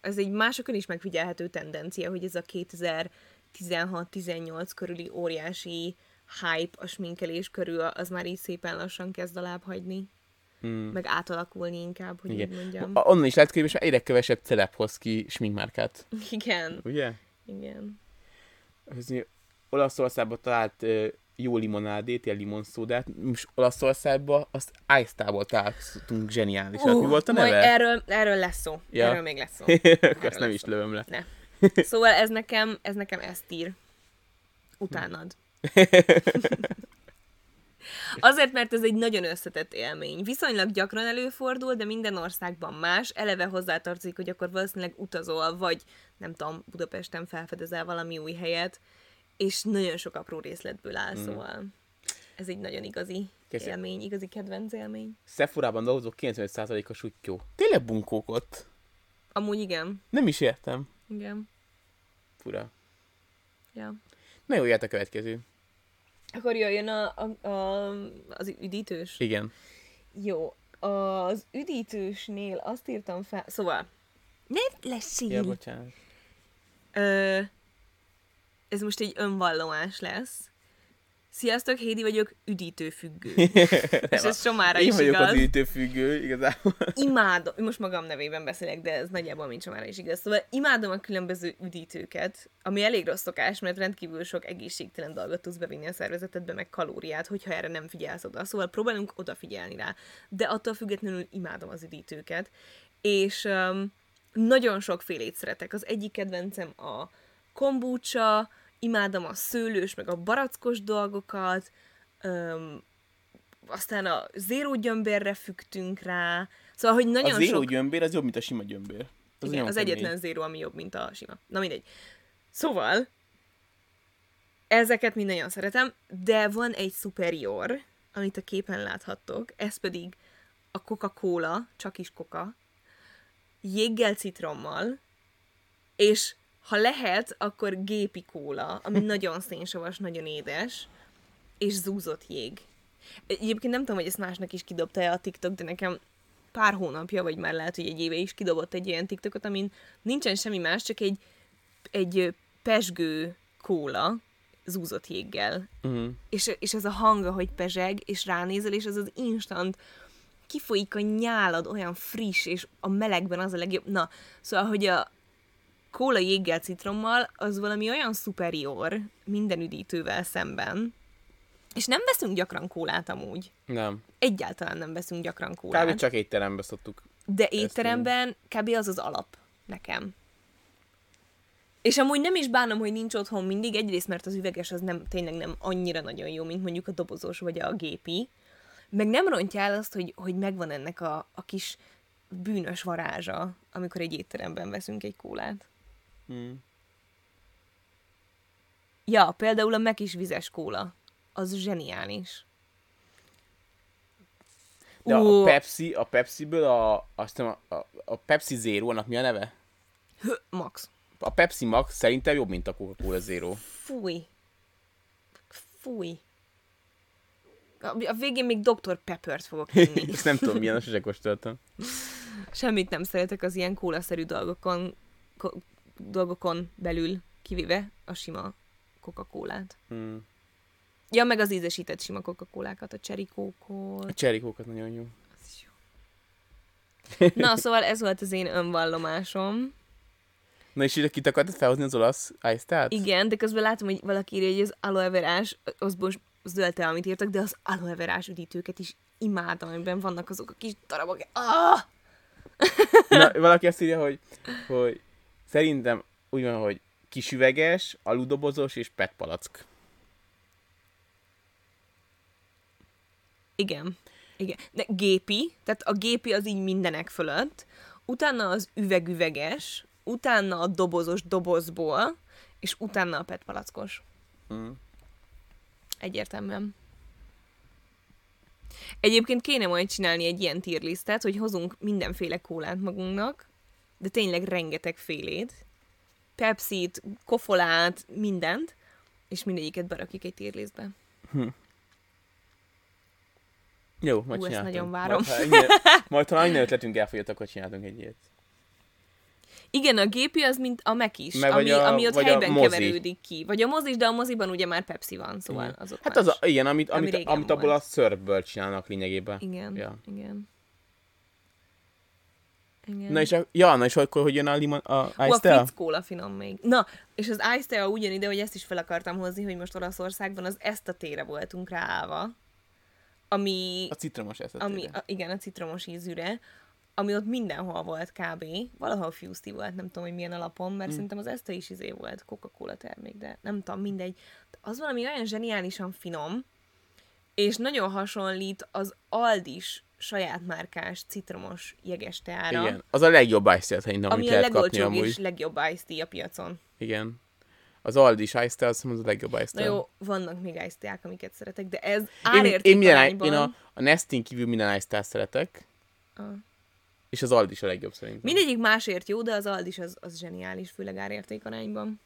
ez egy másokon is megfigyelhető tendencia, hogy ez a 2016-18 körüli óriási hype a sminkelés körül, az már így szépen lassan kezd a lábhagyni. Meg átalakulni inkább, hogy igen. Így mondjam. Onnan is lehet, és egyre kevesebb celeb hoz ki sminkmárkát. Igen. Ugye? Igen. Olaszországban talált jó limonádét, ilyen limonszódát, most Olaszországban azt Ice-tából találtunk zseniálisat. Mi volt a neve? Erről lesz szó. Ja. Erről még lesz szó. Azt nem is lövöm le. Ne. Szóval ez nekem ezt ír. Utánad. Azért, mert ez egy nagyon összetett élmény. Viszonylag gyakran előfordul, de minden országban más. Eleve hozzátartozik, hogy akkor valószínűleg utazol, vagy nem tudom, Budapesten felfedezel valami új helyet, és nagyon sok apró részletből áll, szóval ez egy nagyon igazi élmény, igazi kedvenc élmény. Sephorában dolgozó 95%-a süttyó. Tényleg bunkók ott? Amúgy igen. Nem is értem. Igen. Fura. Ja. Na jó, jött a következő. Akkor jöjjön az üdítős. Igen. Jó, az üdítősnél azt írtam fel... Szóval, nem lesz így. Ja, bocsánat. Ez most egy önvallomás lesz. Sziasztok, Hédi vagyok, üdítőfüggő. És ez Somára is igaz. Én vagyok az üdítőfüggő, igazából. Imádom, most magam nevében beszélek, de ez nagyjából mint Somára is igaz. Szóval imádom a különböző üdítőket, ami elég rossz szokás, mert rendkívül sok egészségtelen dolgot tudsz bevinni a szervezetedbe, meg kalóriát, hogyha erre nem figyelsz oda. Szóval próbálunk odafigyelni rá. De attól függetlenül imádom az üdítőket. És nagyon sokfélét szeretek. Az egyik kedvencem a kombúcsa, imádom a szőlős, meg a barackos dolgokat, aztán a zéró gyömbérre fügtünk rá. Szóval, hogy nagyon sok... A zéró gyömbér az jobb, mint a sima gyömbér. Az igen, az egyetlen zéró, ami jobb, mint a sima. Na mindegy. Szóval, ezeket mind nagyon szeretem, de van egy superior, amit a képen láthattok, ez pedig a Coca-Cola, csak is Coca, jéggel, citrommal, és ha lehet, akkor gépi kóla, ami nagyon szénsavas, nagyon édes, és zúzott jég. Egyébként nem tudom, hogy ezt másnak is kidobta-e a TikTok, de nekem pár hónapja, vagy már lehet, hogy egy éve is kidobott egy olyan TikTokot, amin nincsen semmi más, csak egy pezsgő kóla zúzott jéggel. Uh-huh. És az a hanga, hogy pezseg, és ránézel, és az az instant kifolyik a nyálad, olyan friss, és a melegben az a legjobb. Na, szóval, hogy a kóla jéggel, citrommal, az valami olyan superior minden üdítővel szemben. És nem veszünk gyakran kólát amúgy. Nem. Egyáltalán nem veszünk gyakran kólát. Kb. Csak étteremben szoktuk. De étteremben kb. Az az alap nekem. És amúgy nem is bánom, hogy nincs otthon mindig. Egyrészt, mert az üveges az nem, tényleg nem annyira nagyon jó, mint mondjuk a dobozos vagy a gépi. Meg nem rontja el azt, hogy megvan ennek a kis bűnös varázsa, amikor egy étteremben veszünk egy kólát. Hmm. Ja, például a meg is vizes kóla. Az zseniális. De a Pepsi-ből a Pepsi Zero, annak mi a neve? Max. A Pepsi Max szerintem jobb, mint a Coca-Cola Zero. Fúj. A végén még Dr. Peppert fogok inni. Nem tudom, milyen, azt sose kóstoltam. Semmit nem szeretek az ilyen kólaszerű dolgokon belül, kivéve a sima Coca-Colát. Hmm. Ja, meg az ízesített sima Coca-Colákat, a Cherry Coke-ot. A Cherry Coke-ot nagyon jó. Az is jó. Na, szóval ez volt az én önvallomásom. Na, és ide kit akartad felhozni az olasz ice-tát? Igen, de közben látom, hogy valaki írja, hogy az aloe verás, az most zöldte, amit írtak, de az aloe verás üdítőket is imádom, amiben vannak azok a kis darabok. Ah! Na, valaki azt írja, hogy szerintem úgy van, hogy kisüveges, aludobozos és petpalack. Igen. De gépi, tehát a gépi az így mindenek fölött, utána az üvegüveges, utána a dobozos dobozból, és utána a petpalackos. Mm. Egyértelműen. Egyébként kéne majd csinálni egy ilyen tier listát, hogy hozunk mindenféle kólát magunknak, de tényleg rengeteg félét. Pepsit, kofolát, mindent, és mindegyiket berakjuk egy tier listbe. Jó, majd csináltunk. Ezt nagyon várom. Majd ha annyi ötletünk elfogyott, akkor csináltunk egy ilyet. Igen, a gépi az, mint a Mac is, ami ott helyben keverődik ki. Vagy a mozi is, de a moziban ugye már Pepsi van, szóval azok hát az igen, amit abból a szörpből csinálnak lényegében. Igen, ja. Igen. Na és akkor hogy jön a limon, a Ice Tea? A Fritz Cola finom még. Na, és az Ice Tea ugyanide, hogy ezt is fel akartam hozni, hogy most Olaszországban az esztatére voltunk ráállva. Ami... A citromos esztatére. Igen, a citromos ízűre. Ami ott mindenhol volt kb. Valahol Fusty volt, nem tudom, hogy milyen alapon, mert szerintem az Eszta is izé volt, Coca-Cola termék, de nem tudom, mindegy. Az valami olyan zseniálisan finom, és nagyon hasonlít az Aldis saját márkás citromos jeges teára. Igen, az a legjobb ice tea, amit lehet kapni amúgy. Ami a legolcsóbb és legjobb ice tea a piacon. Igen. Az Aldis ice tea, azt mondod, a legjobb ice tea. Na jó, vannak még ice teák, amiket szeretek, de ez árértékarányban... Én a Nesting kívül minden ice teát szeretek. És az Aldis a legjobb szerintem. Mindegyik másért jó, de az Aldis az zseniális, főleg árértékarányban.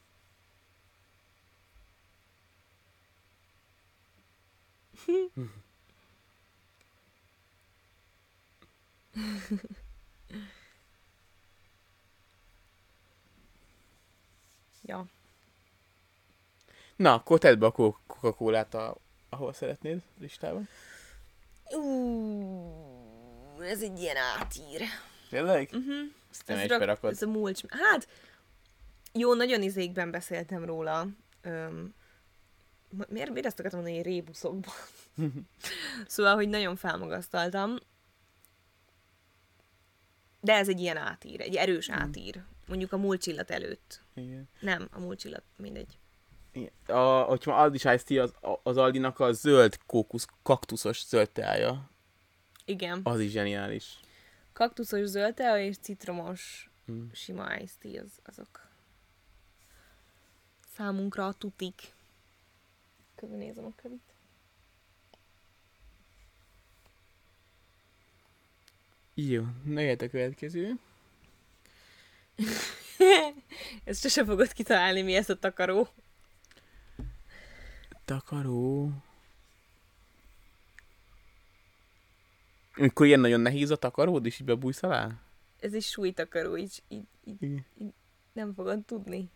Ja. Na, akkor tedd be a Coca-Colát, ahol szeretnéd listában. Ez egy ilyen átír. Tényleg? Uh-huh. Aztán egy berakod. Ez a mulcs. Hát, jó, nagyon izékben beszéltem róla. Miért azt akartam mondani, hogy rébuszokban? Szóval, hogy nagyon felmagasztaltam. De ez egy ilyen átír, egy erős átír. Mondjuk a mulcsillat előtt. Igen. Nem, a mulcsillat, mindegy. Igen. Hogyha Aldi's Ice Tea, az Aldinak a zöld kókusz, kaktuszos zöld teája. Igen. Az is zseniális. Kaktuszos zöld tea és citromos sima Ice Tea, azok számunkra a tutik. Közben nézem a kövét. Jó, jöhet a következő. Ezt sose fogod kitalálni, mi ez a takaró. Takaró... Amikor ilyen nagyon nehéz a takaród, és így bebújsz alá? Ez egy súlytakaró, így nem fogod tudni.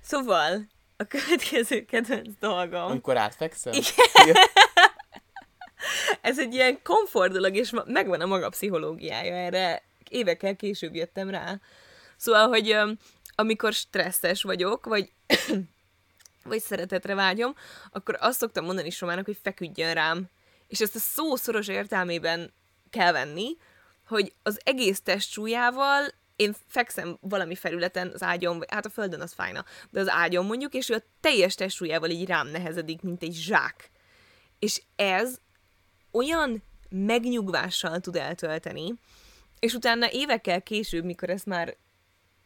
Szóval, a következő kedvenc dolgom... Amikor átfekszel? Igen. Ez egy ilyen komfort dolog, és megvan a maga pszichológiája erre. Évekkel később jöttem rá. Szóval, hogy amikor stresszes vagyok, vagy szeretetre vágyom, akkor azt szoktam mondani Somának, hogy feküdjön rám. És ezt a szó szoros értelmében kell venni, hogy az egész test súlyával én fekszem valami felületen, az ágyon, hát a földön az fájna, de az ágyon mondjuk, és ő a teljes test súlyával így rám nehezedik, mint egy zsák. És ez olyan megnyugvással tud eltölteni, és utána évekkel később, mikor ezt már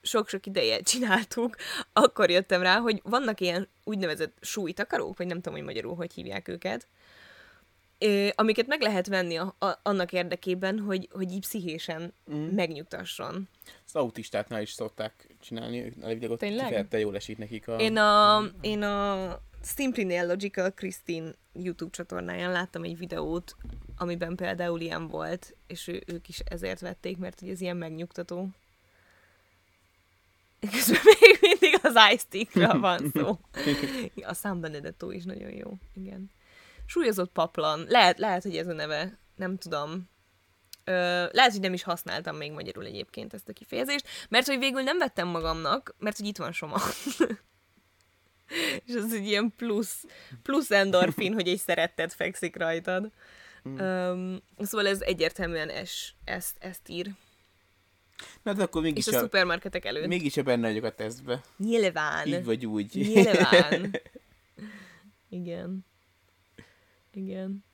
sok-sok ideje csináltuk, akkor jöttem rá, hogy vannak ilyen úgynevezett súlytakarók, vagy nem tudom, hogy magyarul hogy hívják őket, amiket meg lehet venni annak érdekében, hogy így pszichésen megnyugtasson. Az autistáknál is szokták csinálni, elvileg ott kifejezte jól esik nekik a... Én a Simply Logical Christine YouTube csatornáján láttam egy videót, amiben például ilyen volt, és ők is ezért vették, mert hogy ez ilyen megnyugtató. Közben még mindig az Ice Tea-kről van szó. A San Benedetto is nagyon jó, igen. Súlyozott paplan. Lehet, hogy ez a neve. Nem tudom. Lehet, hogy nem is használtam még magyarul egyébként ezt a kifejezést, mert hogy végül nem vettem magamnak, mert hogy itt van Soma. És az egy ilyen plusz endorfin, hogy egy szeretet fekszik rajtad. Szóval ez egyértelműen ezt ír. Na, de akkor mégis és a szupermarketek előtt. Mégis benne vagyok a tesztbe. Nyilván. Így vagy úgy. Nyilván. Igen. Igen.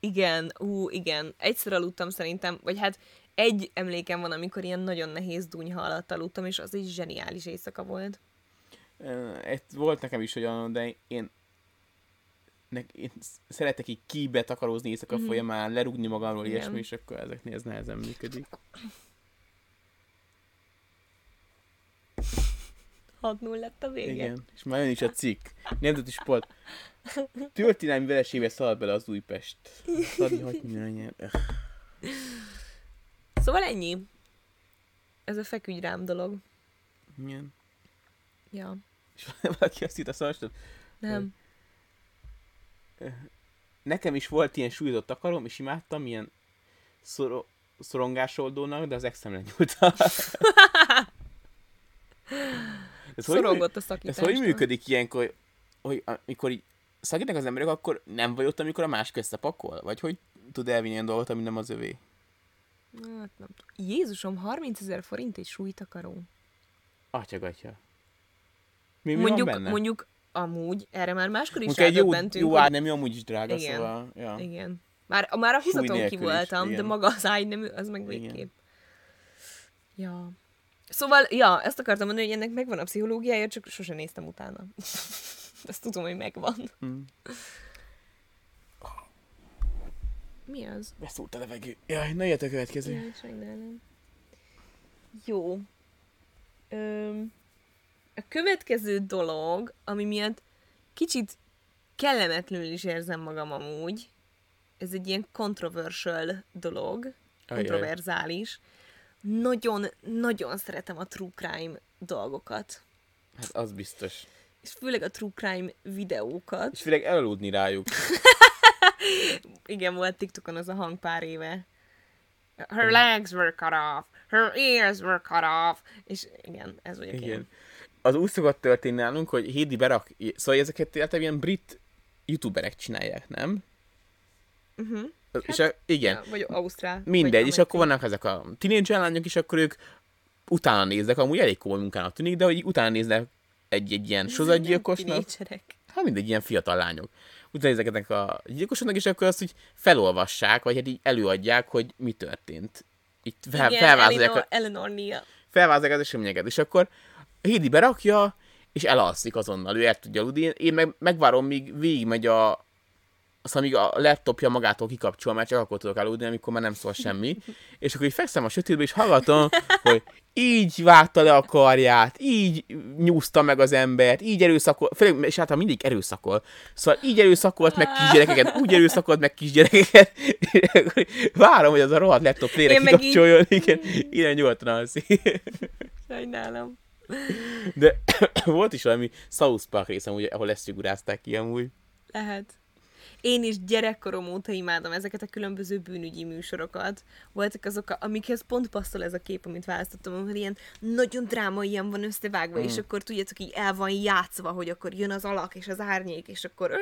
Igen, igen. Egyszer aludtam szerintem, vagy hát egy emlékem van, amikor ilyen nagyon nehéz dunyha alatt aludtam, és az egy zseniális éjszaka volt. Volt nekem is olyan, de én szeretek így kibetakarózni éjszaka folyamán, lerúgni magamról ilyesmi, és akkor ezeknél ez nehezen működik. 6-0 lett a vége. Igen, és már jön is a cikk. Nemzeti Sport. Történelmi vereségbe szalad bele az Újpest. Szóval ennyi. Ez a feküdj rám dolog. Igen. Ja. És valaki azt itt a szavastat? Nem. Nekem is volt ilyen súlyozott takarom, és imádtam ilyen szorongásoldónak, de az exem lenyúlta. Szorongott a szakítástól. Ez hogy működik ilyenkor, hogy amikor így szakítanak az emberek, akkor nem vagy ott, amikor a másik összepakol? Vagy hogy tud elvinni olyan dolgot, ami nem az övé? Hát nem tudom. Jézusom, 30 000 forint egy súlytakaró. Atyagatya. Mi mondjuk, van benne? Mondjuk amúgy. Erre már máskor is rádöbbentünk. Jó ágynemű amúgy is drága, igen, szóval. Ja. Igen. Már a hizaton ki voltam, is, de maga az ágynemű, az meg végképp. Ja. Szóval, ja, ezt akartam mondani, hogy ennek megvan a pszichológiája, csak sose néztem utána. Ezt tudom, hogy megvan. Hmm. Mi az? Beszúrt a levegő. Jaj, na ilyet a következő. Jaj, sajnálom. Jó. A következő dolog, ami miatt kicsit kellemetlenül is érzem magam amúgy, ez egy ilyen controversial dolog, kontroverzális. Nagyon-nagyon szeretem a true crime dolgokat. Hát az biztos. És főleg a true crime videókat. És főleg elaludni rájuk. Igen, volt TikTokon az a hang pár éve. Her legs were cut off, her ears were cut off. És igen, ez vagyok én. Az úgy szokott történni nálunk, hogy Hédi berak... Szóval ezeket általában ilyen brit youtuberek csinálják, nem? Uh-huh. És hát, igen. Ja, vagy Ausztrál. Mindegy, és akkor vannak ezek a teenage lányok, és akkor ők utána néznek, amúgy elég komoly munkának tűnik, de hogy utána néznek egy ilyen sorozatgyilkosnak. Hát mindegy, ilyen fiatal lányok. Utána néznek ezek a gyilkosoknak, és akkor azt úgy felolvassák, vagy hát így előadják, hogy mi történt. Így felvázolják az eseményeket, és akkor Hédi berakja, és elalszik azonnal, ő el tudja aludni. Én meg megvárom, míg végigmegy a... Aztán amíg a laptopja magától kikapcsol, mert csak akkor tudok aludni, amikor már nem szól semmi. És akkor így fekszem a sötétbe, és hallgatom, hogy így vágta le a karját, így nyúzta meg az embert, így erőszakolt, főleg, és általában mindig erőszakol. Szóval így erőszakolt meg kisgyerekeket, úgy erőszakolt meg kisgyerekeket. Várom, hogy az a rohadt laptop tényleg kikapcsoljon. Igen, ilyen nyugodtan alszik. Sajnálom. De volt is valami South Park rész, amúgy, ahol ezt figurázták ki amúgy. Lehet. Én is gyerekkorom óta imádom ezeket a különböző bűnügyi műsorokat. Voltak azok, amikhez pont passzol ez a kép, amit választottam, hogy ilyen nagyon dráma, ilyen van összevágva, és akkor tudjátok, így el van játszva, hogy akkor jön az alak és az árnyék, és akkor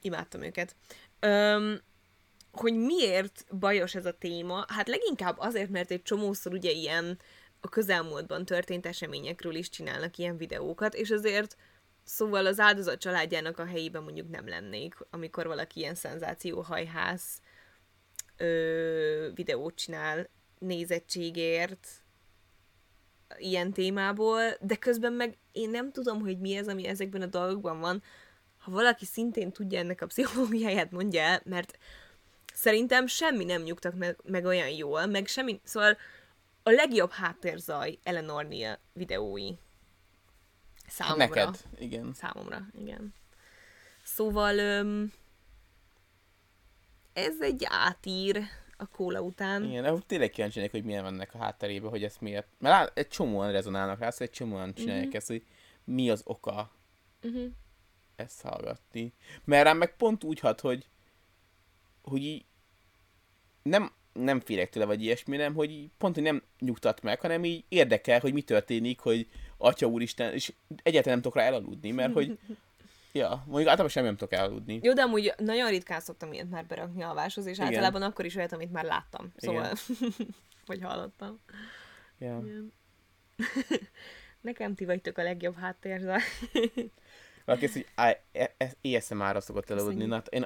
imádtam őket. Hogy miért bajos ez a téma? Hát leginkább azért, mert egy csomószor ugye ilyen a közelmúltban történt eseményekről is csinálnak ilyen videókat, és azért... Szóval az áldozat családjának a helyében mondjuk nem lennék, amikor valaki ilyen szenzációhajhász videót csinál nézettségért ilyen témából, de közben meg én nem tudom, hogy mi ez, ami ezekben a dolgokban van. Ha valaki szintén tudja ennek a pszichológiáját, mondja el, mert szerintem semmi nem nyugtat meg olyan jól, meg semmi... Szóval a legjobb háttérzaj Eleanor Neal videói. Számomra. Neked, igen. Számomra, igen. Szóval ez egy átír a kóla után. Igen, tényleg kíváncsiak, hogy milyen vannak a hátterében, hogy ezt miért... Mert egy csomóan rezonálnak rá, szóval egy csomóan csinálják ezt, hogy mi az oka ezt hallgatni. Mert rám meg pont úgy hat, hogy így nem félek tőle, vagy ilyesmi, nem, hogy pont, hogy nem nyugtat meg, hanem így érdekel, hogy mi történik, hogy Atya úristen, és egyáltalán nem tudok rá elaludni, mert hogy... Ja, mondjuk általában semmi nem tudok elaludni. Jó, de amúgy nagyon ritkán szoktam ilyet már berakni alváshoz, és igen, általában akkor is olyat, amit már láttam. Szóval... vagy hallottam. Yeah. Igen. Nekem ti vagytok a legjobb háttérzaj. Valaki ezt, hogy ASMR-ra szokott elaludni, na hát én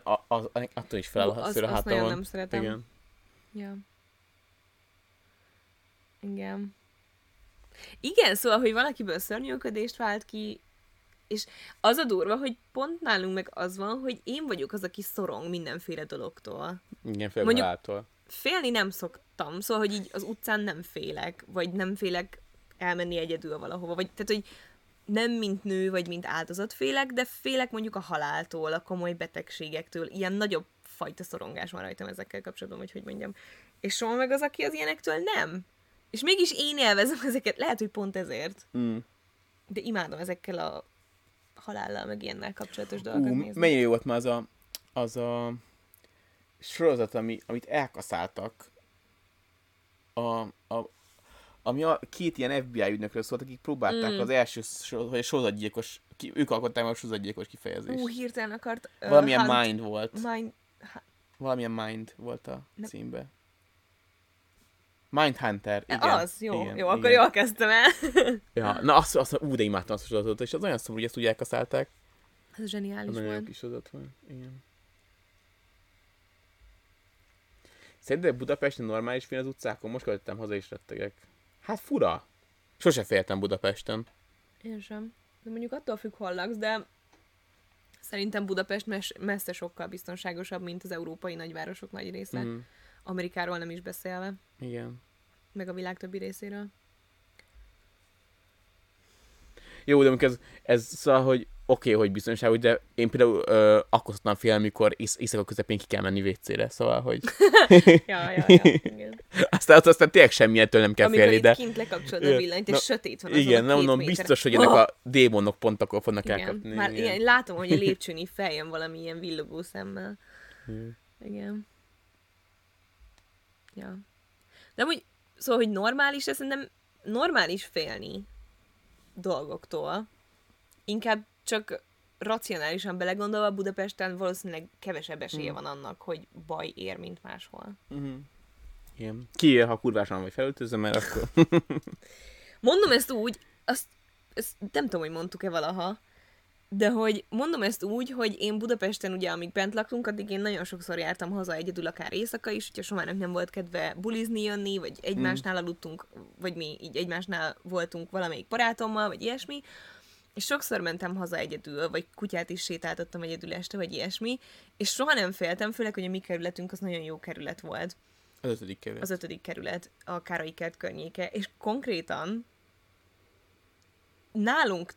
attól is felállhatszor a hátamon. Azt nagyon nem szeretem. Igen. Ja. Igen. Igen, szóval, hogy valakiből szörnyűködést vált ki, és az a durva, hogy pont nálunk meg az van, hogy én vagyok az, aki szorong mindenféle dologtól. Igen, félváltól. Félni nem szoktam, szóval, hogy így az utcán nem félek, vagy nem félek elmenni egyedül valahova, vagy tehát, hogy nem mint nő, vagy mint áldozat félek, de félek mondjuk a haláltól, a komoly betegségektől, ilyen nagyobb fajta szorongás van rajtam ezekkel kapcsolatban, hogy mondjam. És soha meg az, aki az ilyenektől nem. És mégis én élvezem ezeket, lehet, hogy pont ezért. De imádom ezekkel a halállal, meg ilyennel kapcsolatos dolgokat nézni. Mennyire jó volt már az a sorozat, amit elkaszáltak, ami a két ilyen FBI ügynökről szólt, akik próbálták az első sorozatgyilkos, ők alkották meg a sorozatgyilkos kifejezést. Hirtelen akart... Valamilyen Mind volt. Valamilyen Mind volt a címbe. Mindhunter, igen. Az, jó, igen, jó, akkor igen. Jól kezdtem el. Ja, na azt de imádtam azt a sorozatot, és az olyan szomorú, hogy ezt úgy elkaszálták. Ez zseniális volt. Nagyon jó kis adat van, igen. Szerinted Budapesten normális fény az utcákon? Most költöttem haza és rettegek. Hát fura. Sose féltem Budapesten. Én sem. De mondjuk attól függ, hol laksz, de szerintem Budapest messze sokkal biztonságosabb, mint az európai nagyvárosok nagy része. Mm. Amerikáról nem is beszélve. Igen. Meg a világ többi részéről. Jó, de amikor ez szóval, hogy oké, hogy biztonságos, de én például akkor szoktam félni, amikor éjszaka közepén ki kell menni vécére, szóval, hogy... Igen. Aztán tényleg semmilyettől nem kell félni, de... Amikor itt kint lekapcsolod a villanyt, és sötét van azon. Igen, nem mondom, biztos, hogy ennek a démonok pont akkor fognak elkapni. Már igen, látom, hogy a lépcsőn így feljön valami ilyen villogó szemmel. Igen. Ja. De amúgy, szóval, hogy normális, ez szerintem normális félni dolgoktól. Inkább csak racionálisan belegondolva Budapesten valószínűleg kevesebb esélye van annak, hogy baj ér, mint máshol. Igen. Kiél, ha kurvásan vagy felöltözöm, mert akkor... Mondom ezt úgy, azt nem tudom, hogy mondtuk-e valaha, de hogy mondom ezt úgy, hogy én Budapesten ugye, amíg bent laktunk, addig én nagyon sokszor jártam haza egyedül, akár éjszaka is, hogyha somának nem volt kedve bulizni jönni, vagy egymásnál aludtunk, vagy mi így egymásnál voltunk valamelyik barátommal, vagy ilyesmi. És sokszor mentem haza egyedül, vagy kutyát is sétáltattam egyedül este, vagy ilyesmi, és soha nem féltem, főleg, hogy a mi kerületünk az nagyon jó kerület volt. Az 5. kerület. Az 5. kerület, a Károlyi kert környéke, és konkrétan nálunk,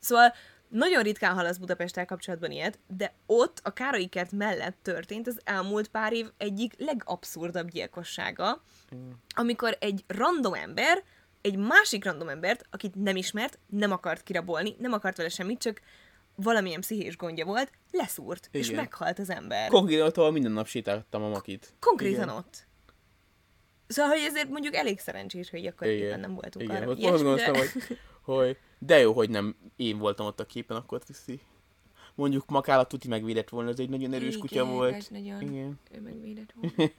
szóval nagyon ritkán hallasz Budapesttel kapcsolatban ilyet, de ott a Károlyi kert mellett történt az elmúlt pár év egyik legabszurdabb gyilkossága, amikor egy random ember egy másik random embert, akit nem ismert, nem akart kirabolni, nem akart vele semmit, csak valamilyen pszichés gondja volt, leszúrt, igen. És meghalt az ember. Konkrétan minden nap sétáltam a makit. Konkrétan igen. Ott. Szóval, hogy ezért mondjuk elég szerencsés, hogy akkor éppen nem voltunk igen. Arra. Igen, most gondoltam, hogy de jó, hogy nem én voltam ott a képen, akkor Triszi. Mondjuk Makálat tuti megvédett volna, ez egy nagyon erős igen, kutya volt. Ez nagyon igen. Ő megvédett volna.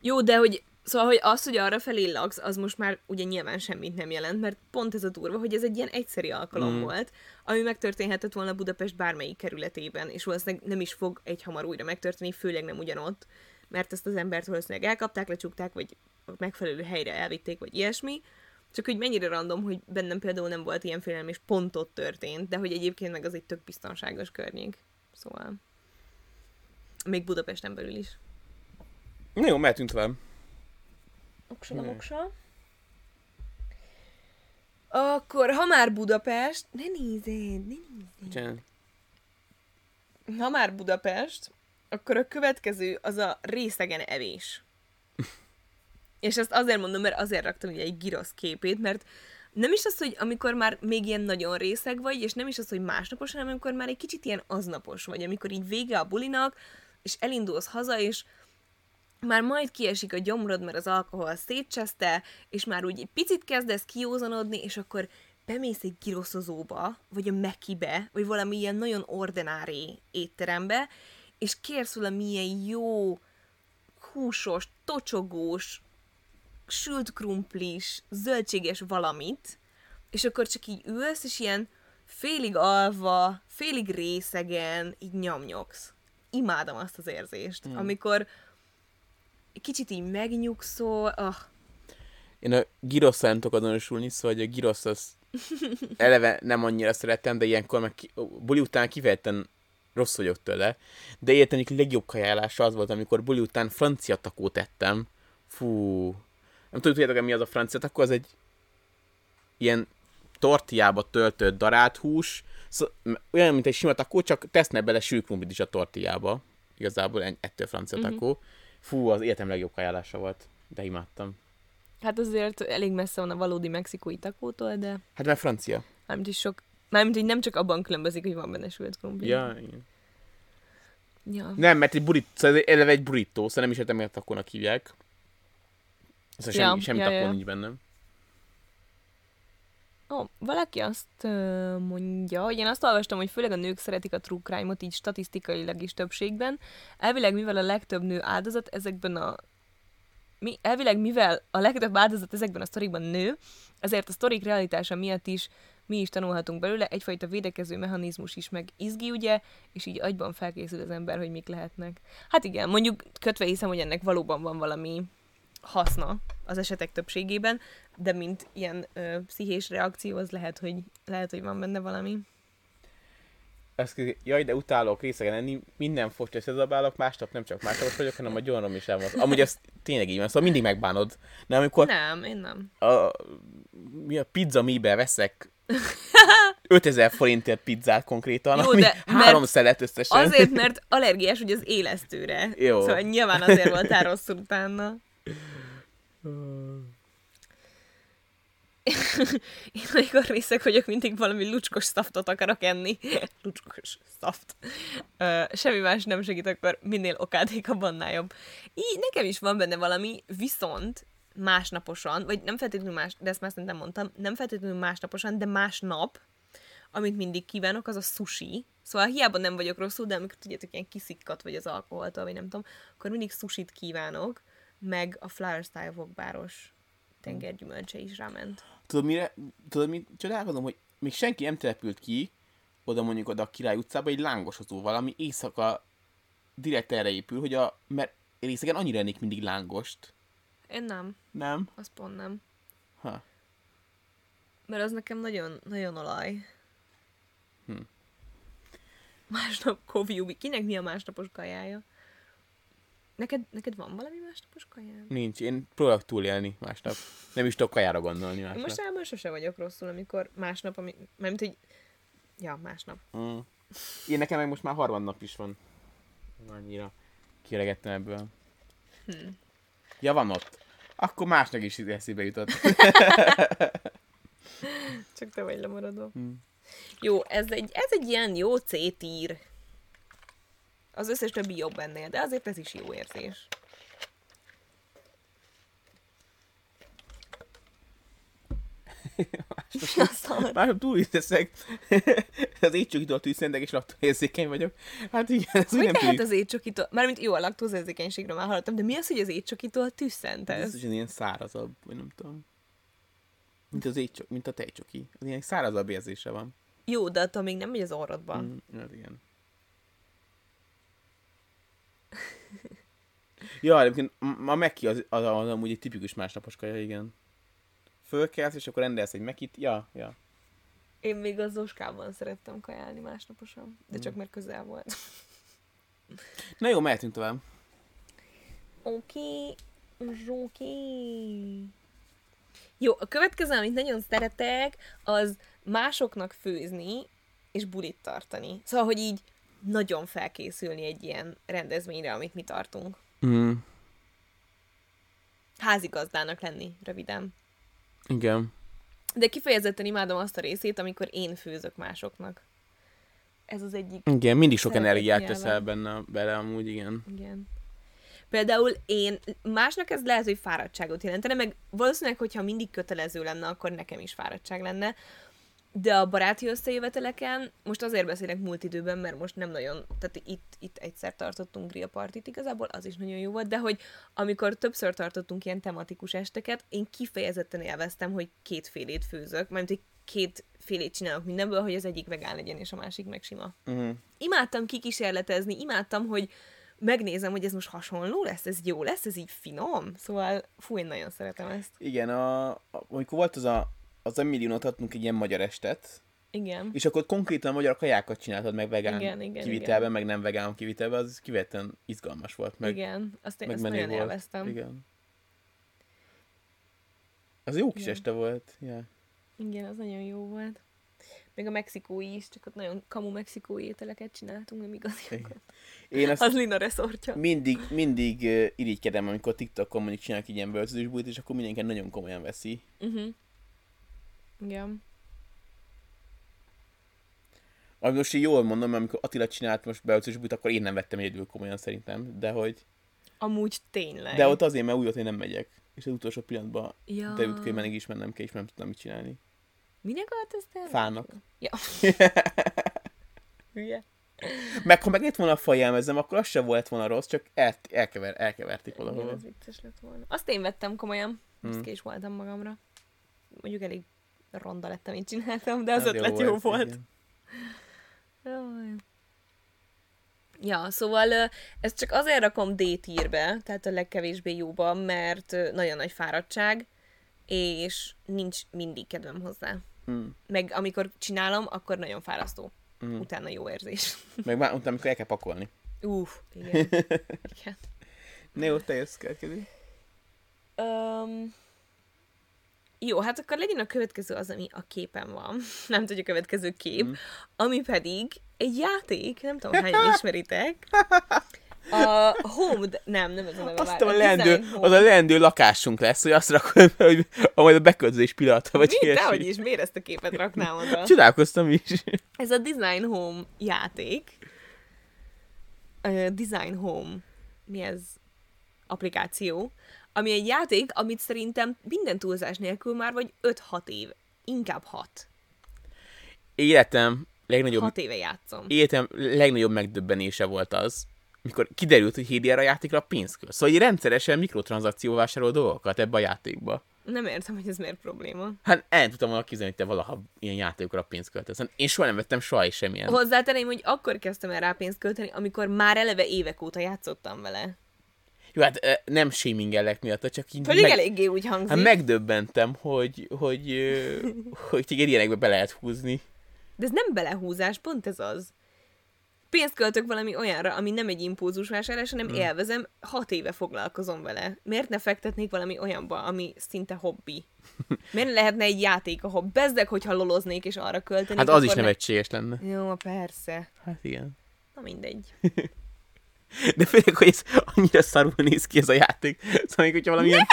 Jó, de hogy, szóval, hogy az, hogy arra felé laksz, az most már ugye nyilván semmit nem jelent, mert pont ez a durva, hogy ez egy ilyen egyszeri alkalom volt, ami megtörténhetett volna Budapest bármelyik kerületében, és valószínűleg nem is fog egyhamar újra megtörténni, főleg nem ugyanott, mert ezt az embert valószínűleg elkapták, lecsukták, vagy megfelelő helyre elvitték, vagy ilyesmi. Csak hogy mennyire random, hogy bennem például nem volt ilyen félelem, és pont ott történt, de hogy egyébként meg az egy tök biztonságos környék. Szóval... Még Budapesten belül is. Na jó, mehetünk tovább. Oksa. Akkor, ha már Budapest... Ne nézzéd. Ha már Budapest, akkor a következő az a részegen evés. És ezt azért mondom, mert azért raktam ugye egy girosz képét, mert nem is az, hogy amikor már még ilyen nagyon részeg vagy, és nem is az, hogy másnapos, hanem amikor már egy kicsit ilyen aznapos vagy, amikor így vége a bulinak, és elindulsz haza, és már majd kiesik a gyomrod, mert az alkohol szétcseszte, és már úgy egy picit kezdesz kiózanodni, és akkor bemész egy giroszozóba, vagy a Mekibe, vagy valami ilyen nagyon ordinári étterembe, és kérsz valamilyen jó, húsos, tocsogós, sült krumplis, zöldséges valamit, és akkor csak így ülsz, és ilyen félig alva, félig részegen így nyomnyogsz. Imádom azt az érzést, amikor kicsit így megnyugszol. Oh. Én a girosszal nem tudok azonosulni, szóval hogy a girosz az eleve nem annyira szeretem, de ilyenkor meg buli után kifejezetten rossz vagyok tőle. De életem egyik legjobb kajállása az volt, amikor buli után francia takót ettem. Fú. Nem tudjátok, mi az a francia takó? Az egy ilyen tortillába töltött darált hús. Szóval, olyan, mint egy sima takó, csak tesznek bele sült krumplit is a tortillába. Igazából ettől francia takó. Fú, az életem legjobb ajánlása volt, de imádtam. Hát azért elég messze van a valódi mexikói takótól, de... Hát már francia. Mármint, hogy nem csak abban különbözik, hogy van benne sült krumpli. Ja, igen. Ja. Nem, mert eleve egy burrito, szóval nem is értem, hogy a takónak hívják. Szóval semmi takó nincs bennem. Valaki azt mondja, hogy én azt olvastam, hogy főleg a nők szeretik a true crime-ot, így statisztikailag is többségben. Elvileg mivel a legtöbb nő áldozat, ezekben a elvileg mivel a legtöbb áldozat ezekben a sztorikban nő, ezért a sztorik realitása miatt is mi is tanulhatunk belőle, egyfajta védekező mechanizmus is meg izgi, ugye, és így agyban felkészül az ember, hogy mik lehetnek. Hát igen, mondjuk kötve hiszem, hogy ennek valóban van valami haszna az esetek többségében, de mint ilyen pszichés reakció, az lehet, hogy van benne valami. Jaj, de utálok részegen enni, minden fogyat szedabálok, másnap nem csak másnap vagyok, hanem a gyomrom is elmaz. Amúgy ez tényleg így van, szóval mindig megbánod. De amikor nem, én nem. A pizza mibe veszek 5000 forintért pizzát konkrétan, jó, ami 3 szelet összesen. Azért, mert allergiás ugye az élesztőre. Jó. Szóval nyilván azért voltál rosszul utána. Én amikor részeg vagyok, mindig valami lucskos szaftot akarok enni. Lucskos szaft. Semmi más nem segít, akkor minél okádékabb, annál jobb. Így nekem is van benne valami, viszont másnaposan, vagy nem feltétlenül más, de ezt már nem mondtam, nem feltétlenül másnaposan, de másnap, amit mindig kívánok, az a sushi. Szóval hiába nem vagyok rosszul, de amikor tudjátok, ilyen kiszikkat vagy az alkoholtól, vagy nem tudom, akkor mindig sushit kívánok, meg a Flower Style Vokbáros tengergyümölcse is ráment. Tudod, mi csodálkozom, hogy még senki nem települt ki, oda mondjuk oda a Király utcába, egy lángosozó valami éjszaka direkt erre épül, hogy mert részegen annyira ennék mindig lángost. Én nem. Nem? Az pont nem. Ha. Mert az nekem nagyon, nagyon olaj. Másnap koviubi. Kinek mi a másnapos kajája? Neked van valami másnapos kajám? Nincs, én próbálok túlélni másnap. Nem is tudok kajára gondolni másnap. Én most elmondom, sose vagyok rosszul, amikor másnap, mármint, hogy... Ja, másnap. Én nekem meg most már harmadnap is van. Annyira kiregettem ebből. Ja, van ott. Akkor másnak is eszébe jutott. Csak te vagy lemaradó. Jó, ez egy ilyen jó C-tír. Az összes többi jobb ennél, de azért ez is jó érzés. Másnap túl is teszek. Az étcsokitól tűzszentek, és laktóérzékeny vagyok. Hát igen, ez mi nem lehet tűz. Az étcsokitól? Mármint jó, a laktózérzékenységről már hallottam, de mi az, hogy az étcsokitól tűzszentesz? Ez is ilyen szárazabb, vagy nem tudom. Mint a tejcsoki. Az ilyen szárazabb érzése van. Jó, de attól még nem megy az orrodba. Hát igen. Ja, egyébként a Meki az amúgy egy tipikus másnapos kaja, igen. Fölkelsz, és akkor rendelsz egy Mekit. Ja. Én még az Zoskában szerettem kajálni másnaposan, de csak mert közel volt. Na jó, mehetünk tovább. Oké. Jó, a következő, amit nagyon szeretek, az másoknak főzni és bulit tartani. Szóval, hogy így nagyon felkészülni egy ilyen rendezvényre, amit mi tartunk. Házigazdának lenni, röviden. Igen. De kifejezetten imádom azt a részét, amikor én főzök másoknak. Ez az egyik... Igen, mindig sok energiát teszel bele amúgy, igen. Például én... Másnak ez lehet, hogy fáradtságot jelentene, meg valószínűleg, hogyha mindig kötelező lenne, akkor nekem is fáradtság lenne. De a baráti összejöveteleken, most azért beszélek múlt időben, mert most nem nagyon, tehát itt egyszer tartottunk grill partit, igazából az is nagyon jó volt, de hogy amikor többször tartottunk ilyen tematikus esteket, én kifejezetten élveztem, hogy kétfélét főzök, mert hogy kétfélét csinálok mindenből, hogy az egyik vegán legyen, és a másik meg sima. Imádtam kikísérletezni, imádtam, hogy megnézem, hogy ez most hasonló lesz, ez jó lesz, ez így finom, szóval én nagyon szeretem ezt. Igen, amikor volt az Emiliónot adtunk egy ilyen magyar estet. Igen. És akkor konkrétan magyar kajákat csináltad meg vegán kivitelben, meg nem vegán kivitelben, az kivetten izgalmas volt. Meg, igen, azt nagyon élveztem. Igen. Az jó kis este volt. Yeah. Igen, az nagyon jó volt. Meg a mexikói is, csak ott nagyon kamu mexikói ételeket csináltunk, nem igaziakat. Én azt az Lina reszortja. Mindig irigykedem, amikor TikTokon mondjuk csinálok ilyen bölcsözősbújt, és akkor mindenki nagyon komolyan veszi. Igen. Ami most így jól mondom, mert amikor Attila csinált most beöltözősbújt, akkor én nem vettem egyedül komolyan szerintem, de hogy... Amúgy tényleg. De ott azért, mert úgy ott én nem megyek. És az utolsó pillanatban derült, hogy menig is mennem kell, és nem tudtam mit csinálni. Minek volt ezt el? Fának. Ja. Hülye. Meg ha megint volna a fajelmezem, akkor az sem volt volna rossz, csak elkeverték oda. Ez vicces lett volna. Azt én vettem komolyan, azt ki is voltam magamra. Mondjuk elég ronda lettem, én csináltam, de az nem ötlet jó volt. Ja, szóval ezt csak azért rakom D-tírbe, tehát a legkevésbé jóba, mert nagyon nagy fáradtság, és nincs mindig kedvem hozzá. Meg amikor csinálom, akkor nagyon fárasztó. Utána jó érzés. Meg már utána, amikor el kell pakolni. Igen. Igen. Néó, te jössz következő. Jó, hát akkor legyen a következő az, ami a képen van. Nem tudja, a következő kép. Ami pedig egy játék, nem tudom, hányan ismeritek. A Home, nem ez a neve. Azt a leendő, az a leendő lakásunk lesz, hogy azt rakom, hogy majd a beköltözés pillanata, vagy ilyesmi. Dehogy is, miért ezt a képet raknám oda? Csodálkoztam is. Ez a Design Home játék. Design Home, mi ez? Applikáció. Ami egy játék, amit szerintem minden túlzás nélkül már vagy 5-6 év. Inkább 6. Életem legnagyobb... 6 éve játszom. Életem legnagyobb megdöbbenése volt az, mikor kiderült, hogy HDR a játékra pénz költ. Szóval így rendszeresen mikrotranszakció vásárol dolgokat ebbe a játékba. Nem értem, hogy ez miért probléma. Hát el nem tudtam volna képzelni, hogy te valaha ilyen játékokra pénzt költesz. Én soha nem vettem soha semmilyen. Hozzátenném, hogy akkor kezdtem el rá pénzt költeni, amikor már eleve évek óta játszottam vele. Jó, hát nem shaming-elek miatt, csak így... Pedig eléggé úgy hangzik. Hát megdöbbentem, hogy téged ilyenekbe be lehet húzni. De ez nem belehúzás, pont ez az. Pénzt költök valami olyanra, ami nem egy impulzus vásárlás, hanem élvezem, 6 éve foglalkozom vele. Miért ne fektetnék valami olyanba, ami szinte hobbi? Miért lehetne egy játék, ahol bezzeg, hogyha loloznék és arra költenék? Hát az is nevetséges lenne. Jó, persze. Hát igen. Na mindegy. De főleg, hogy ez annyira szarul néz ki ez a játék. Szóval, hogyha valami ilyen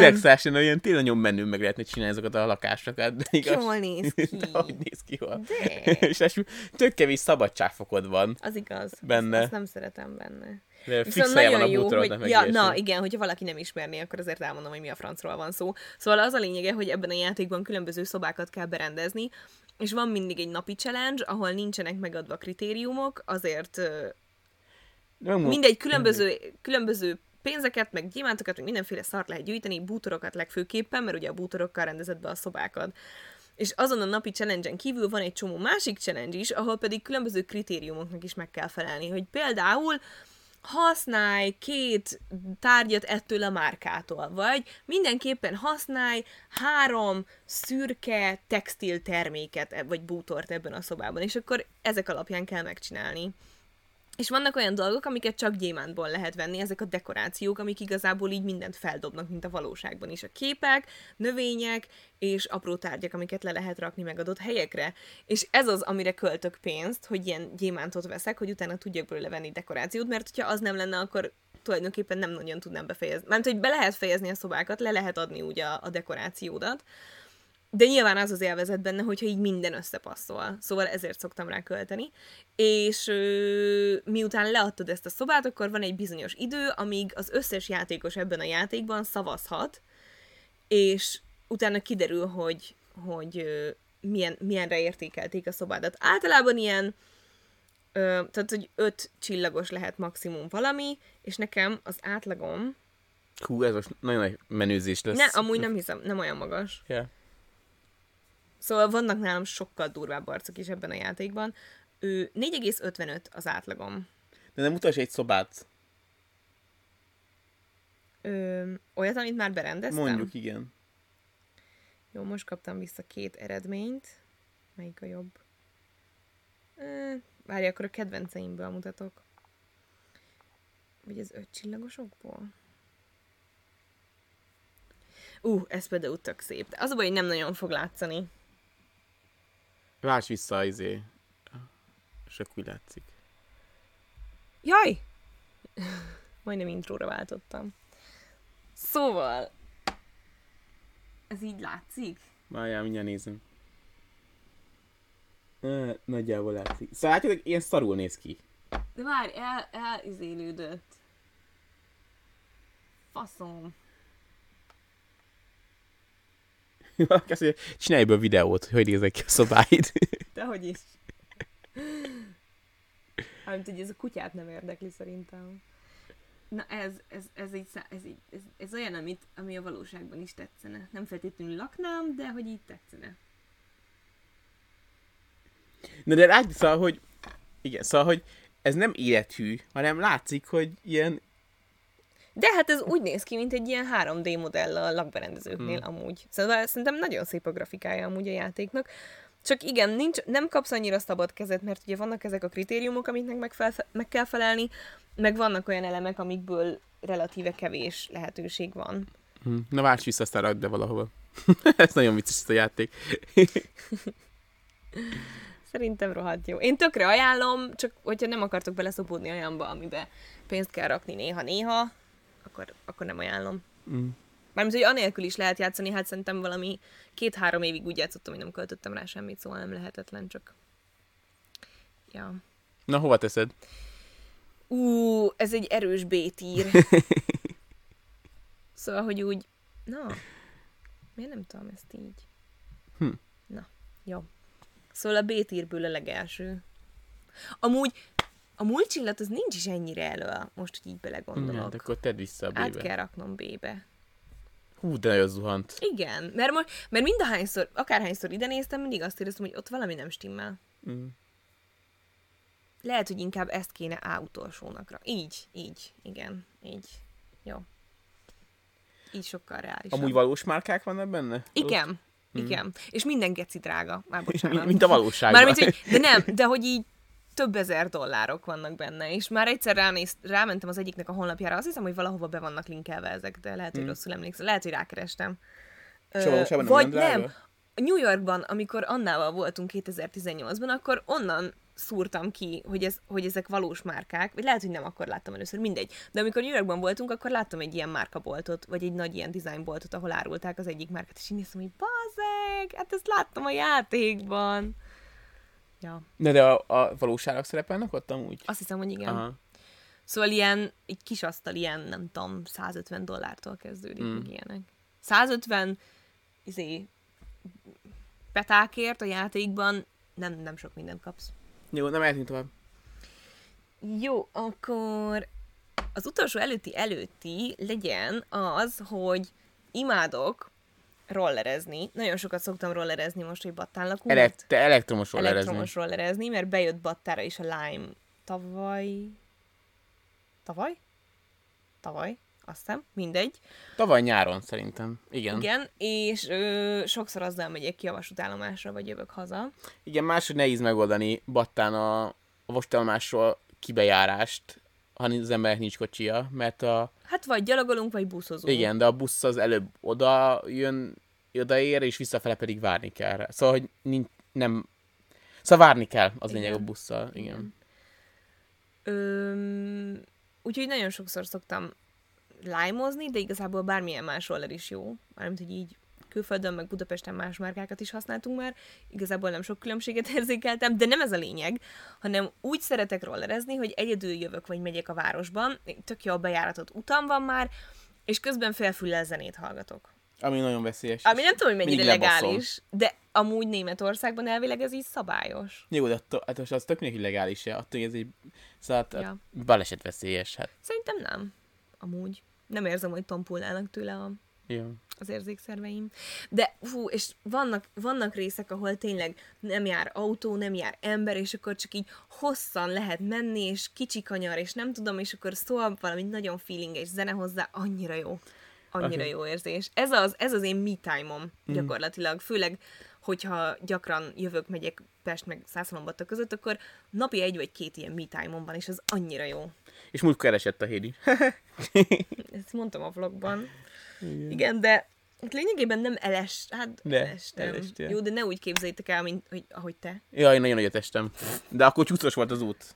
relaxás lenne, olyan tényleg nagyon menő, meg lehetne csinálni ezeket a lakásokat. De igaz, jól néz ki. De ahogy néz ki, hol. De. És lássul, tök kevés szabadságfokod van. Az igaz. Benne. Azt nem szeretem benne. De viszont nagyon jó, hogy... Ja, na igen, hogyha valaki nem ismerné, akkor azért elmondom, hogy mi a francról van szó. Szóval az a lényege, hogy ebben a játékban különböző szobákat kell berendezni, és van mindig egy napi challenge, ahol nincsenek megadva kritériumok, azért... Mindegy, különböző pénzeket, meg gyémántokat, meg mindenféle szart lehet gyűjteni, bútorokat legfőképpen, mert ugye a bútorokkal rendezed be a szobákat. És azon a napi challenge-en kívül van egy csomó másik challenge is, ahol pedig különböző kritériumoknak is meg kell felelni, hogy például használj 2 tárgyat ettől a márkától, vagy mindenképpen használj 3 szürke textil terméket, vagy bútort ebben a szobában, és akkor ezek alapján kell megcsinálni. És vannak olyan dolgok, amiket csak gyémántból lehet venni, ezek a dekorációk, amik igazából így mindent feldobnak, mint a valóságban is. A képek, növények és apró tárgyak, amiket le lehet rakni megadott helyekre. És ez az, amire költök pénzt, hogy ilyen gyémántot veszek, hogy utána tudjak belőle venni dekorációt, mert hogyha az nem lenne, akkor tulajdonképpen nem nagyon tudnám befejezni. Mert hogy be lehet fejezni a szobákat, le lehet adni ugye a dekorációdat. De nyilván az az élvezet benne, hogyha így minden összepasszol. Szóval ezért szoktam rá költeni. És miután leadtad ezt a szobát, akkor van egy bizonyos idő, amíg az összes játékos ebben a játékban szavazhat, és utána kiderül, hogy milyenre értékelték a szobádat. Általában ilyen, tehát hogy 5 csillagos lehet maximum valami, és nekem az átlagom... Hú, ez most nagyon nagy menőzés lesz. Amúgy nem hiszem, nem olyan magas. Yeah. Szóval vannak nálam sokkal durvább arcok is ebben a játékban. 4,55 az átlagom. De nem utasd egy szobát. Olyat, amit már berendeztem? Mondjuk, igen. Jó, most kaptam vissza 2 eredményt. Melyik a jobb? Várj, akkor a kedvenceimből mutatok. Vagy az 5 csillagosokból? Ez például tök szép. De az a baj, hogy nem nagyon fog látszani. Várj vissza, és akkor úgy látszik. Jaj! Majdnem intróra váltottam. Szóval... Ez így látszik? Várjál, mindjárt nézem. Nagyjából látszik. Szóval látjátok, ilyen szarul néz ki. De várj, elizélődött. Faszom. Valaki azt mondja, csinálj be a videót, hogy néznek ki a szobáid. Dehogy is. Amit ugye ez a kutyát nem érdekli szerintem. Na ez olyan, ami a valóságban is tetszene. Nem feltétlenül laknám, de hogy így tetszene. Na de látni, szóval, hogy ez nem élethű, hanem látszik, hogy ilyen... De hát ez úgy néz ki, mint egy ilyen 3D modell a lakberendezőknél amúgy. Szóval szerintem nagyon szép a grafikája amúgy a játéknak. Csak igen, nem kapsz annyira szabad kezet, mert ugye vannak ezek a kritériumok, amiknek meg kell felelni, meg vannak olyan elemek, amikből relatíve kevés lehetőség van. Na várj vissza, aztán rakd be valahova. Ez nagyon vicces, ez a játék. Szerintem rohadt jó. Én tökre ajánlom, csak hogyha nem akartok beleszopódni olyanba, amiben pénzt kell rakni néha-néha, akkor nem ajánlom. Mármint, hogy anélkül is lehet játszani, hát szerintem valami 2-3 évig úgy játszottam, hogy nem költöttem rá semmit, szóval nem lehetetlen, csak... Ja. Na, hova teszed? Ez egy erős B-tír. Szóval, hogy úgy... Na, miért nem tudom ezt így? Na, jó. Szóval a B-tírből a legelső. Amúgy a múlcsillat az nincs is ennyire elő, most így belegondolok. Hát akkor tedd vissza a B-be. Át kell raknom B-be. Hú, de nagyon zuhant. Igen, mert mindahányszor, akárhányszor ide néztem, mindig azt éreztem, hogy ott valami nem stimmel. Lehet, hogy inkább ezt kéne A utolsónakra. Így, igen, így. Jó. Így sokkal reálisabb. Amúgy valós márkák vannak benne? Igen. És minden geci drága. Már bocsánat. Mint a valóságban. Mármint, hogy, de hogy így több ezer dollárok vannak benne, és már egyszer rámentem az egyiknek a honlapjára, azt hiszem, hogy valahova be vannak linkelve ezek, de lehet, hogy rosszul emlékszem, lehet, hogy rákerestem. Soha vagy nem. New Yorkban, amikor Annával voltunk 2018-ban, akkor onnan szúrtam ki, hogy ezek valós márkák, vagy lehet, hogy nem akkor láttam először, mindegy. De amikor New Yorkban voltunk, akkor láttam egy ilyen márkaboltot, vagy egy nagy ilyen dizájnboltot, ahol árulták az egyik márkát, és én néztem, hogy bazeg, hát ezt láttam a játékban. Ja. De a valóságok szerepelnek ott amúgy? Azt hiszem, hogy igen. Aha. Szóval ilyen, egy kis asztal ilyen, nem tudom, $150 kezdődik, meg ilyenek. 150 petákért a játékban nem sok mindent kapsz. Jó, nem eltűnt tovább. Jó, akkor az utolsó előtti legyen az, hogy imádok rollerezni. Nagyon sokat szoktam rollerezni most, hogy Battán lakunk. Elektromos rollerezni. Elektromos rollerezni, mert bejött Battára is a Lime tavaly? Azt hiszem, mindegy. Tavaly nyáron szerintem, igen, és sokszor azzal megyek ki a vasútállomásra, vagy jövök haza. Igen, máshogy nehéz megoldani Battán a vasútállomásról kibejárást, ha az emberek nincs kocsia, mert hát vagy gyalogolunk, vagy buszozunk. Igen, de a busz az előbb oda jön, odaér, és visszafele pedig várni kell. Szóval, hogy szóval várni kell, az lényeg a busszal. Igen. Úgyhogy nagyon sokszor szoktam lime-ozni, de igazából bármilyen más roller is jó. Mármint, hogy így külföldön, meg Budapesten más márkákat is használtunk már. Igazából nem sok különbséget érzékeltem, de nem ez a lényeg, hanem úgy szeretek rollerezni, hogy egyedül jövök, vagy megyek a városban, tök jól bejáratott utam van már, és közben felfüllel zenét hallgatok. Ami nagyon veszélyes. Ami nem tudom, hogy mennyire legális, de amúgy Németországban elvileg ez így szabályos. Jó, de az tök mindig legális, attól, hogy ez így balesetveszélyes. Hát. Szerintem nem. Amúgy. Nem érzem, hogy tompulnának tőle az érzékszerveim. De és vannak részek, ahol tényleg nem jár autó, nem jár ember, és akkor csak így hosszan lehet menni, és kicsi kanyar, és nem tudom, és akkor szól valami nagyon feelinges zene hozzá, annyira jó. Annyira jó érzés. Ez az én me time-om gyakorlatilag. Főleg, hogyha gyakran jövök, megyek Pest meg Szászalombatta között, akkor napi 1 vagy 2 ilyen me time-om van, és az annyira jó. És múltkor esett a Hédi. Ezt mondtam a vlogban. Igen, de lényegében nem elestem. Elestem. Jó, de ne úgy képzeljétek el, ahogy te. Jaj, nagyon nagyot estem. De akkor csúszós volt az út.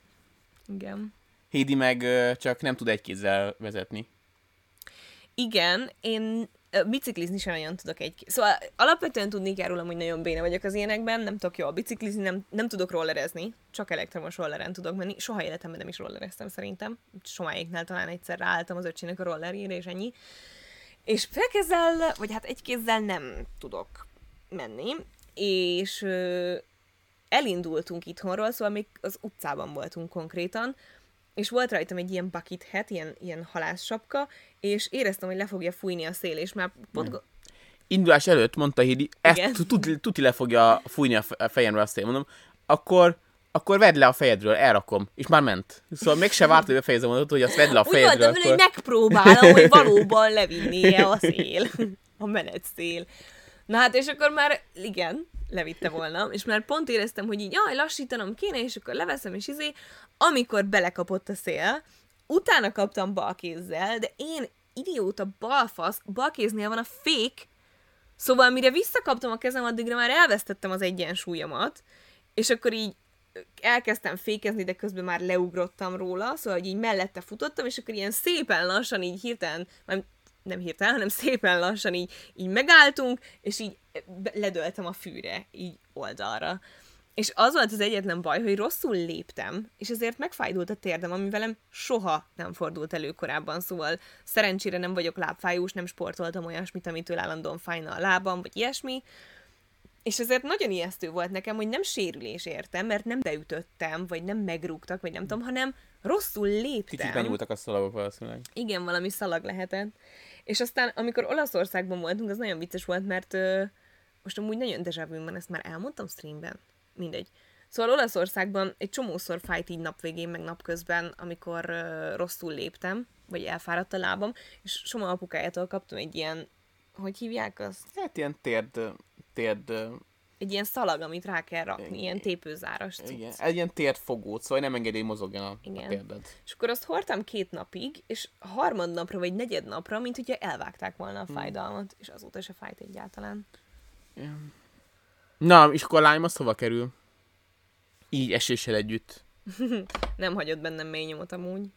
Igen. Hédi meg csak nem tud egy kézzel vezetni. Igen, én biciklizni sem nagyon tudok Szóval alapvetően tudni kell rólam, hogy nagyon béna vagyok az ilyenekben, nem tudok jól biciklizni, nem tudok rollerezni, csak elektromos rolleren tudok menni. Soha életemben nem is rollereztem szerintem. Somáéknál talán egyszer ráálltam az öcsének a rollerére, és ennyi. És felkezzel, vagy hát egy kézzel nem tudok menni, és elindultunk itthonról, szóval még az utcában voltunk konkrétan, és volt rajtam egy ilyen bucket hat, ilyen halászsapka, és éreztem, hogy le fogja fújni a szél, és már indulás előtt mondta Hidi, ezt tuti le fogja fújni a fejemről a szél, mondom, akkor vedd le a fejedről, elrakom. És már ment. Szóval még se várt, hogy befejezem mondatot, hogy azt vedd le a fejedről. Úgy voltam, hogy megpróbálom, hogy valóban levinnie a szél. A menetszél. Na hát, és akkor már, igen, levitte volna, és már pont éreztem, hogy így, jaj, lassítanom kéne, és akkor leveszem, és amikor belekapott a szél, utána kaptam bal kézzel, de én idióta balfasz, bal kéznél van a fék, szóval mire visszakaptam a kezem, addigra már elvesztettem az egyensúlyomat, és akkor így elkezdtem fékezni, de közben már leugrottam róla, szóval így mellette futottam, és akkor ilyen szépen lassan így hirtelen, nem hirtelen, hanem szépen lassan így megálltunk, és így ledöltem a fűre, így oldalra. És az volt az egyetlen baj, hogy rosszul léptem, és ezért megfájdult a térdem, ami velem soha nem fordult elő korábban, szóval szerencsére nem vagyok lábfájós, nem sportoltam olyasmit, amitől állandóan fájna a lábam, vagy ilyesmi, és ezért nagyon ijesztő volt nekem, hogy nem sérülés értem, mert nem beütöttem, vagy nem megrúgtak, vagy nem tudom, hanem rosszul léptem. Kicsit benyúltak a szalagok valószínűleg. Igen, valami szalag lehetett. És aztán, amikor Olaszországban voltunk, az nagyon vicces volt, mert most amúgy nagyon dejavűm van, ezt már elmondtam streamben. Mindegy. Szóval Olaszországban egy csomószor fájt így napvégén, meg napközben, amikor rosszul léptem, vagy elfáradt a lábam, és Soma apukájától kaptam egy ilyen, hogy hívják azt? Hát ilyen térd... Egy ilyen szalag, amit rá kell rakni, ilyen tépőzáras cucc. Igen, egy ilyen térdfogót, szóval nem engedi, hogy mozogjon a térded. És akkor azt hordtam 2 napig, és harmadnapra vagy 4. napra, mint hogyha elvágták volna a fájdalmat, és azóta se fájt egyáltalán. Yeah. Na, és akkor a lányom az hova kerül? Így eséssel együtt. Nem hagyott bennem mély nyomot amúgy.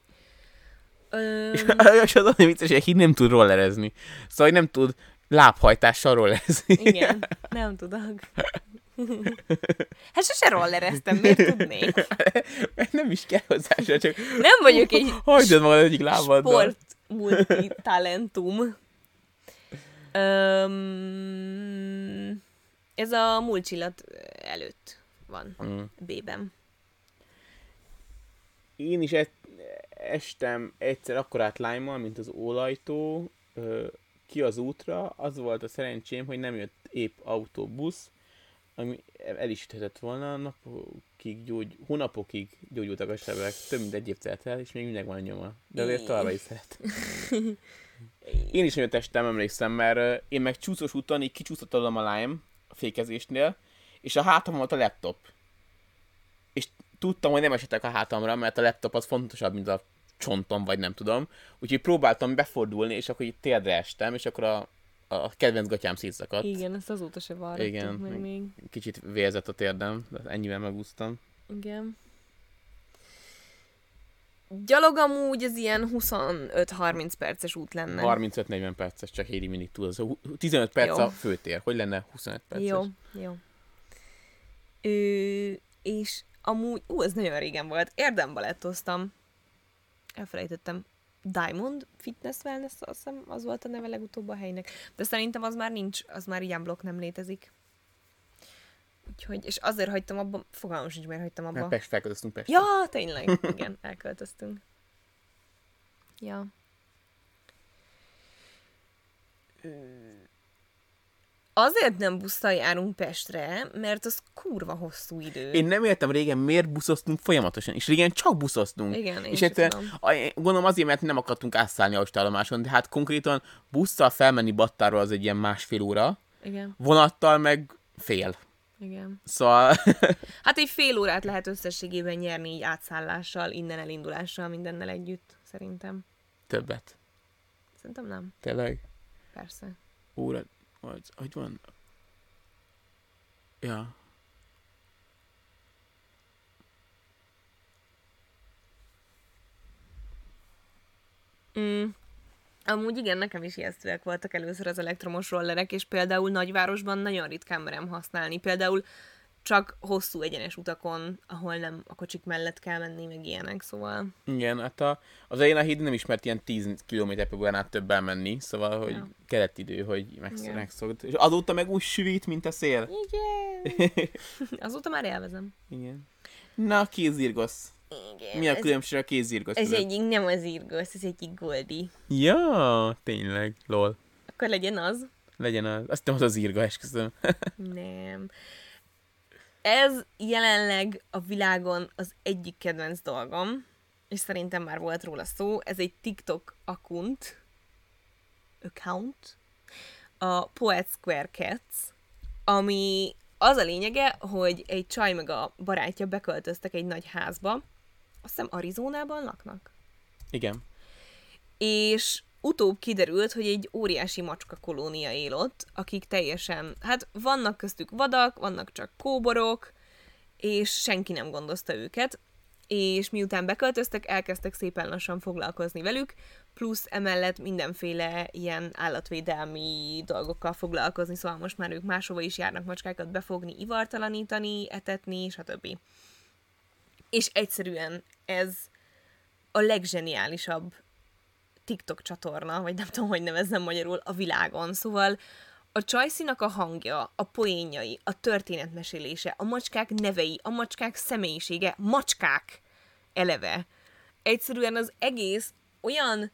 És az olyan vicces, hogy nem tud rollerezni. Szóval nem tud lábhajtással rollerezni. Igen, nem tudok. Hát sose rollereztem, miért tudnék? Mert nem is kell hozzá, csak... Nem vagyok egy sportmultitalentum. Ez a múlcsillat előtt van, B-ben. Én is estem egyszer akkorát lájmmal, mint az ólajtó, ki az útra. Az volt a szerencsém, hogy nem jött épp autóbusz, ami el is üthetett volna, hónapokig gyógyultak a sebek, több mint 1 év telt el, és még mindig van a nyoma. De azért tovább is szeretem. Én is nagyon testem, emlékszem, mert én meg csúszós úton így kicsúsztattam a lájm, a fékezésnél, és a hátam volt a laptop. És tudtam, hogy nem esetek a hátamra, mert a laptop az fontosabb, mint a csontom, vagy nem tudom. Úgyhogy próbáltam befordulni, és akkor így térdre estem, és akkor a kedvenc gatyám szétszakadt. Igen, ezt azóta se varrattuk meg még. Kicsit vérzett a térdem, de ennyivel megúsztam. Igen. Gyalog amúgy az ilyen 25-30 perces út lenne. 35-40 perces, csak Hédi mindig túl. 15 perc jó. A főtér. Hogy lenne 25 perces? Jó. És amúgy, ez nagyon régen volt. Érdembalettoztam. Elfelejtettem. Diamond Fitness Wellness, azt hiszem, az volt a neve legutóbb a helynek. De szerintem az már nincs, az már ilyen blokk nem létezik. Úgyhogy, és azért hagytam abba, fogalmam sincs, miért hagytam abba. Mert felköltöztünk Pestre. Ja, tényleg, igen, elköltöztünk. Ja. Azért nem busszal járunk Pestre, mert az kurva hosszú idő. Én nem értem régen, miért buszoztunk folyamatosan, és régen csak buszoztunk. Igen, és gondolom azért, mert nem akartunk átszállni a ostállomáson, de hát konkrétan busszal felmenni Battáról az egy ilyen 1,5 óra, igen. Vonattal meg fél. Igen. Szóval... Hát egy 1,5 órát lehet összességében nyerni így átszállással, innen elindulással, mindennel együtt, szerintem. Többet? Szerintem nem. Tényleg? Persze. Óra... Hogy van? Ja. Amúgy igen, nekem is ijesztőek voltak először az elektromos rollerek, és például nagyvárosban nagyon ritkán merem használni. Például csak hosszú egyenes utakon, ahol nem a kocsik mellett kell menni, meg ilyenek, szóval... Igen, hát az elején a híd nem ismert ilyen 10 kilométerpől óránál több elmenni, szóval, hogy kellett idő, hogy megszokd. És azóta meg úgy süvít, mint a szél. Igen. Azóta már élvezem. Igen. Na, kézirgosz. Igen. Mi a különbség a kézirgosz között? Ez egyik nem az irgosz, ez egyik goldi. Ja, tényleg, lol. Akkor legyen az. Legyen az. Azt hiszem, az az irga, esküszöm. Nem. Ez jelenleg a világon az egyik kedvenc dolgom, és szerintem már volt róla szó, ez egy TikTok account, a Poet Square Cats, ami az a lényege, hogy egy csaj meg a barátja beköltöztek egy nagy házba, azt hiszem Arizonában laknak. Igen. És utóbb kiderült, hogy egy óriási macska kolónia él ott, akik teljesen, hát vannak köztük vadak, vannak csak kóborok, és senki nem gondozta őket, és miután beköltöztek, elkezdtek szépen lassan foglalkozni velük, plusz emellett mindenféle ilyen állatvédelmi dolgokkal foglalkozni, szóval most már ők máshova is járnak macskákat befogni, ivartalanítani, etetni, stb. És egyszerűen ez a legzseniálisabb TikTok csatorna, vagy nem tudom, hogy nevezzem magyarul, a világon. Szóval a csajszinak a hangja, a poénjai, a történetmesélése, a macskák nevei, a macskák személyisége, macskák eleve. Egyszerűen az egész olyan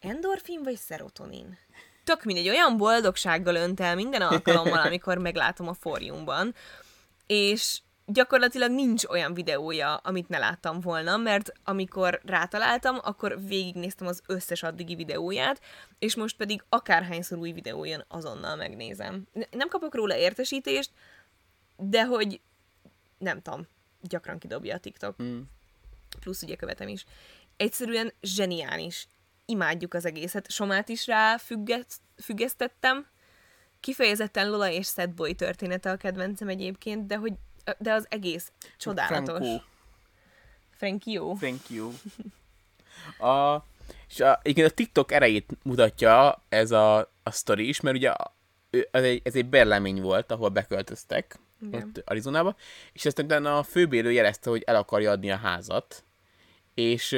endorfin vagy szerotonin. Tök mindegy, olyan boldogsággal önt el minden alkalommal, amikor meglátom a forjumban. És gyakorlatilag nincs olyan videója, amit ne láttam volna, mert amikor rátaláltam, akkor végignéztem az összes addigi videóját, és most pedig akárhányszor új videó jön, azonnal megnézem. Nem kapok róla értesítést, de hogy nem tudom, gyakran kidobja a TikTok. Plusz ugye követem is. Egyszerűen zseniális. Imádjuk az egészet. Somát is rá függesztettem. Kifejezetten Lola és Sadboy története a kedvencem egyébként, de az egész csodálatos. Frank you. És a TikTok erejét mutatja ez a sztori is, mert ugye ez egy berlemény volt, ahol beköltöztek ott Arizonába, és aztán utána a főbérlő jelezte, hogy el akarja adni a házat, és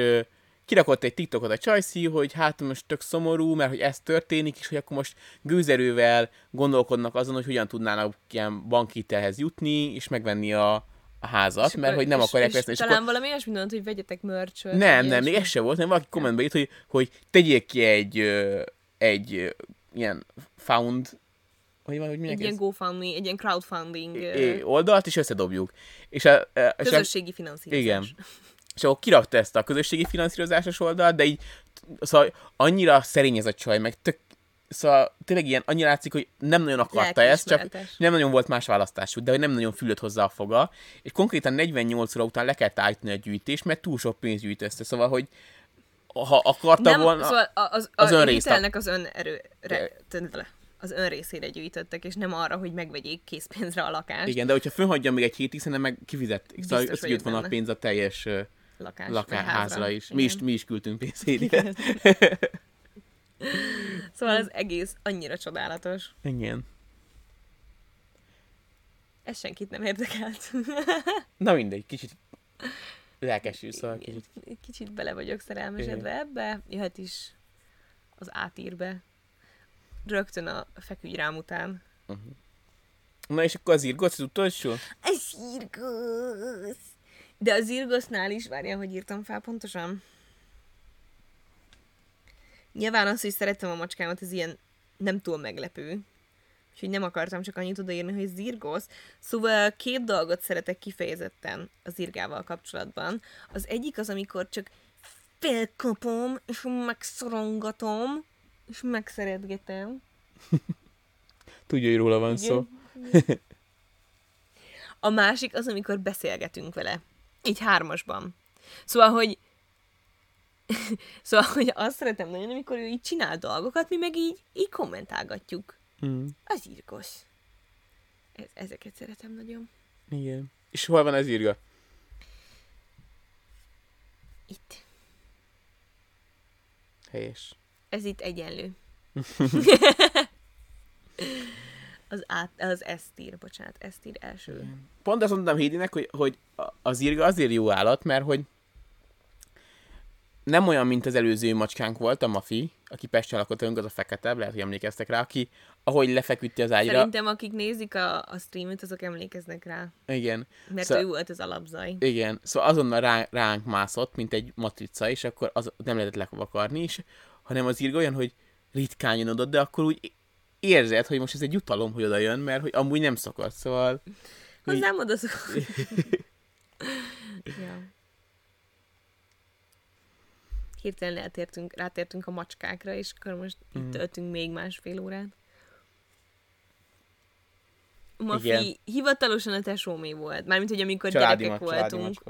kirakott egy TikTokot a csajszi, hogy hát most tök szomorú, mert hogy ez történik, és hogy akkor most gőzerővel gondolkodnak azon, hogy hogyan tudnának ilyen bankhitelhez jutni, és megvenni a házat, és mert hogy nem akarják veszni. És talán akkor... valami olyasmi mondott, hogy vegyetek merch-öt. Nem, még ez sem volt, nem valaki kommentbe írt, hogy tegyék ki egy ilyen found... Egy ilyen GoFundMe, egy ilyen crowdfunding oldalt, és összedobjuk. És közösségi finanszírozás. Igen. És akkor kirakta ezt a közösségi finanszírozásos oldalt, de így, szóval annyira szerény ez a csaj, meg tök, szóval tényleg ilyen, annyira látszik, hogy nem nagyon akarta ezt, csak nem nagyon volt más választásuk, de hogy nem nagyon fülött hozzá a foga, és konkrétan 48 óra után le kellett állítani a gyűjtést, mert túl sok pénzt gyűjt össze, szóval, hogy ha akarta nem, volna, szóval az önrészt. Az önrészére gyűjtöttek, és nem arra, hogy megvegyék készpénzre a lakást. Igen, de hogyha fönhagyja még egy hétig, szerintem meg kifizet. Szóval összegyűjt volna a pénz a teljes lakásházra is. Mi is küldtünk pénzt hétig. Szóval az egész annyira csodálatos. Igen. Ez senkit nem érdekelt. Na mindegy, kicsit lelkesül, szóval kicsit. Kicsit bele vagyok szerelmesedve ebbe, jöhet is az átírbe. Rögtön a feküdj rám után. Uh-huh. Na és akkor az irgosz az utolsó? Az irgosz! De az irgosznál is, várjál, hogy írtam fel pontosan. Nyilván az, hogy szerettem a macskámat, ez ilyen nem túl meglepő. Úgyhogy nem akartam csak annyit odaírni, hogy zirgosz. Szóval két dolgot szeretek kifejezetten az irgával kapcsolatban. Az egyik az, amikor csak felkapom és megszorongatom, és megszeretgetem. Tudja, hogy róla van szó. A másik az, amikor beszélgetünk vele. Így hármasban. Szóval, hogy azt szeretem nagyon, amikor ő így csinál dolgokat, mi meg így kommentálgatjuk. Mm. Az irgos. Ezeket szeretem nagyon. Igen. És hol van az irga? Itt. Helyes. Ez itt egyenlő. Az Esztír, bocsánat, Esztír első. Igen. Pont azt mondtam Hédinek, hogy az irga azért jó állat, mert hogy nem olyan, mint az előző macskánk volt, a Mafi, aki Pesten lakott önk, az a fekete, lehet, hogy emlékeztek rá, aki ahogy lefeküdti az ágyra. Szerintem akik nézik a streamet, azok emlékeznek rá. Igen. Mert ő volt az alapzaj. Igen, szóval azonnal ránk mászott, mint egy matrica, és akkor az nem lehetett levakarni is, hanem az irga olyan, hogy ritkán jön oda, de akkor úgy érzed, hogy most ez egy jutalom, hogy oda jön, mert hogy amúgy nem szokott, szóval... Hozzám oda szokott. Ja. Hirtelen rátértünk a macskákra, és akkor most itt töltünk még másfél órát. Mafi hivatalosan a tesómé volt. Mármint, hogy amikor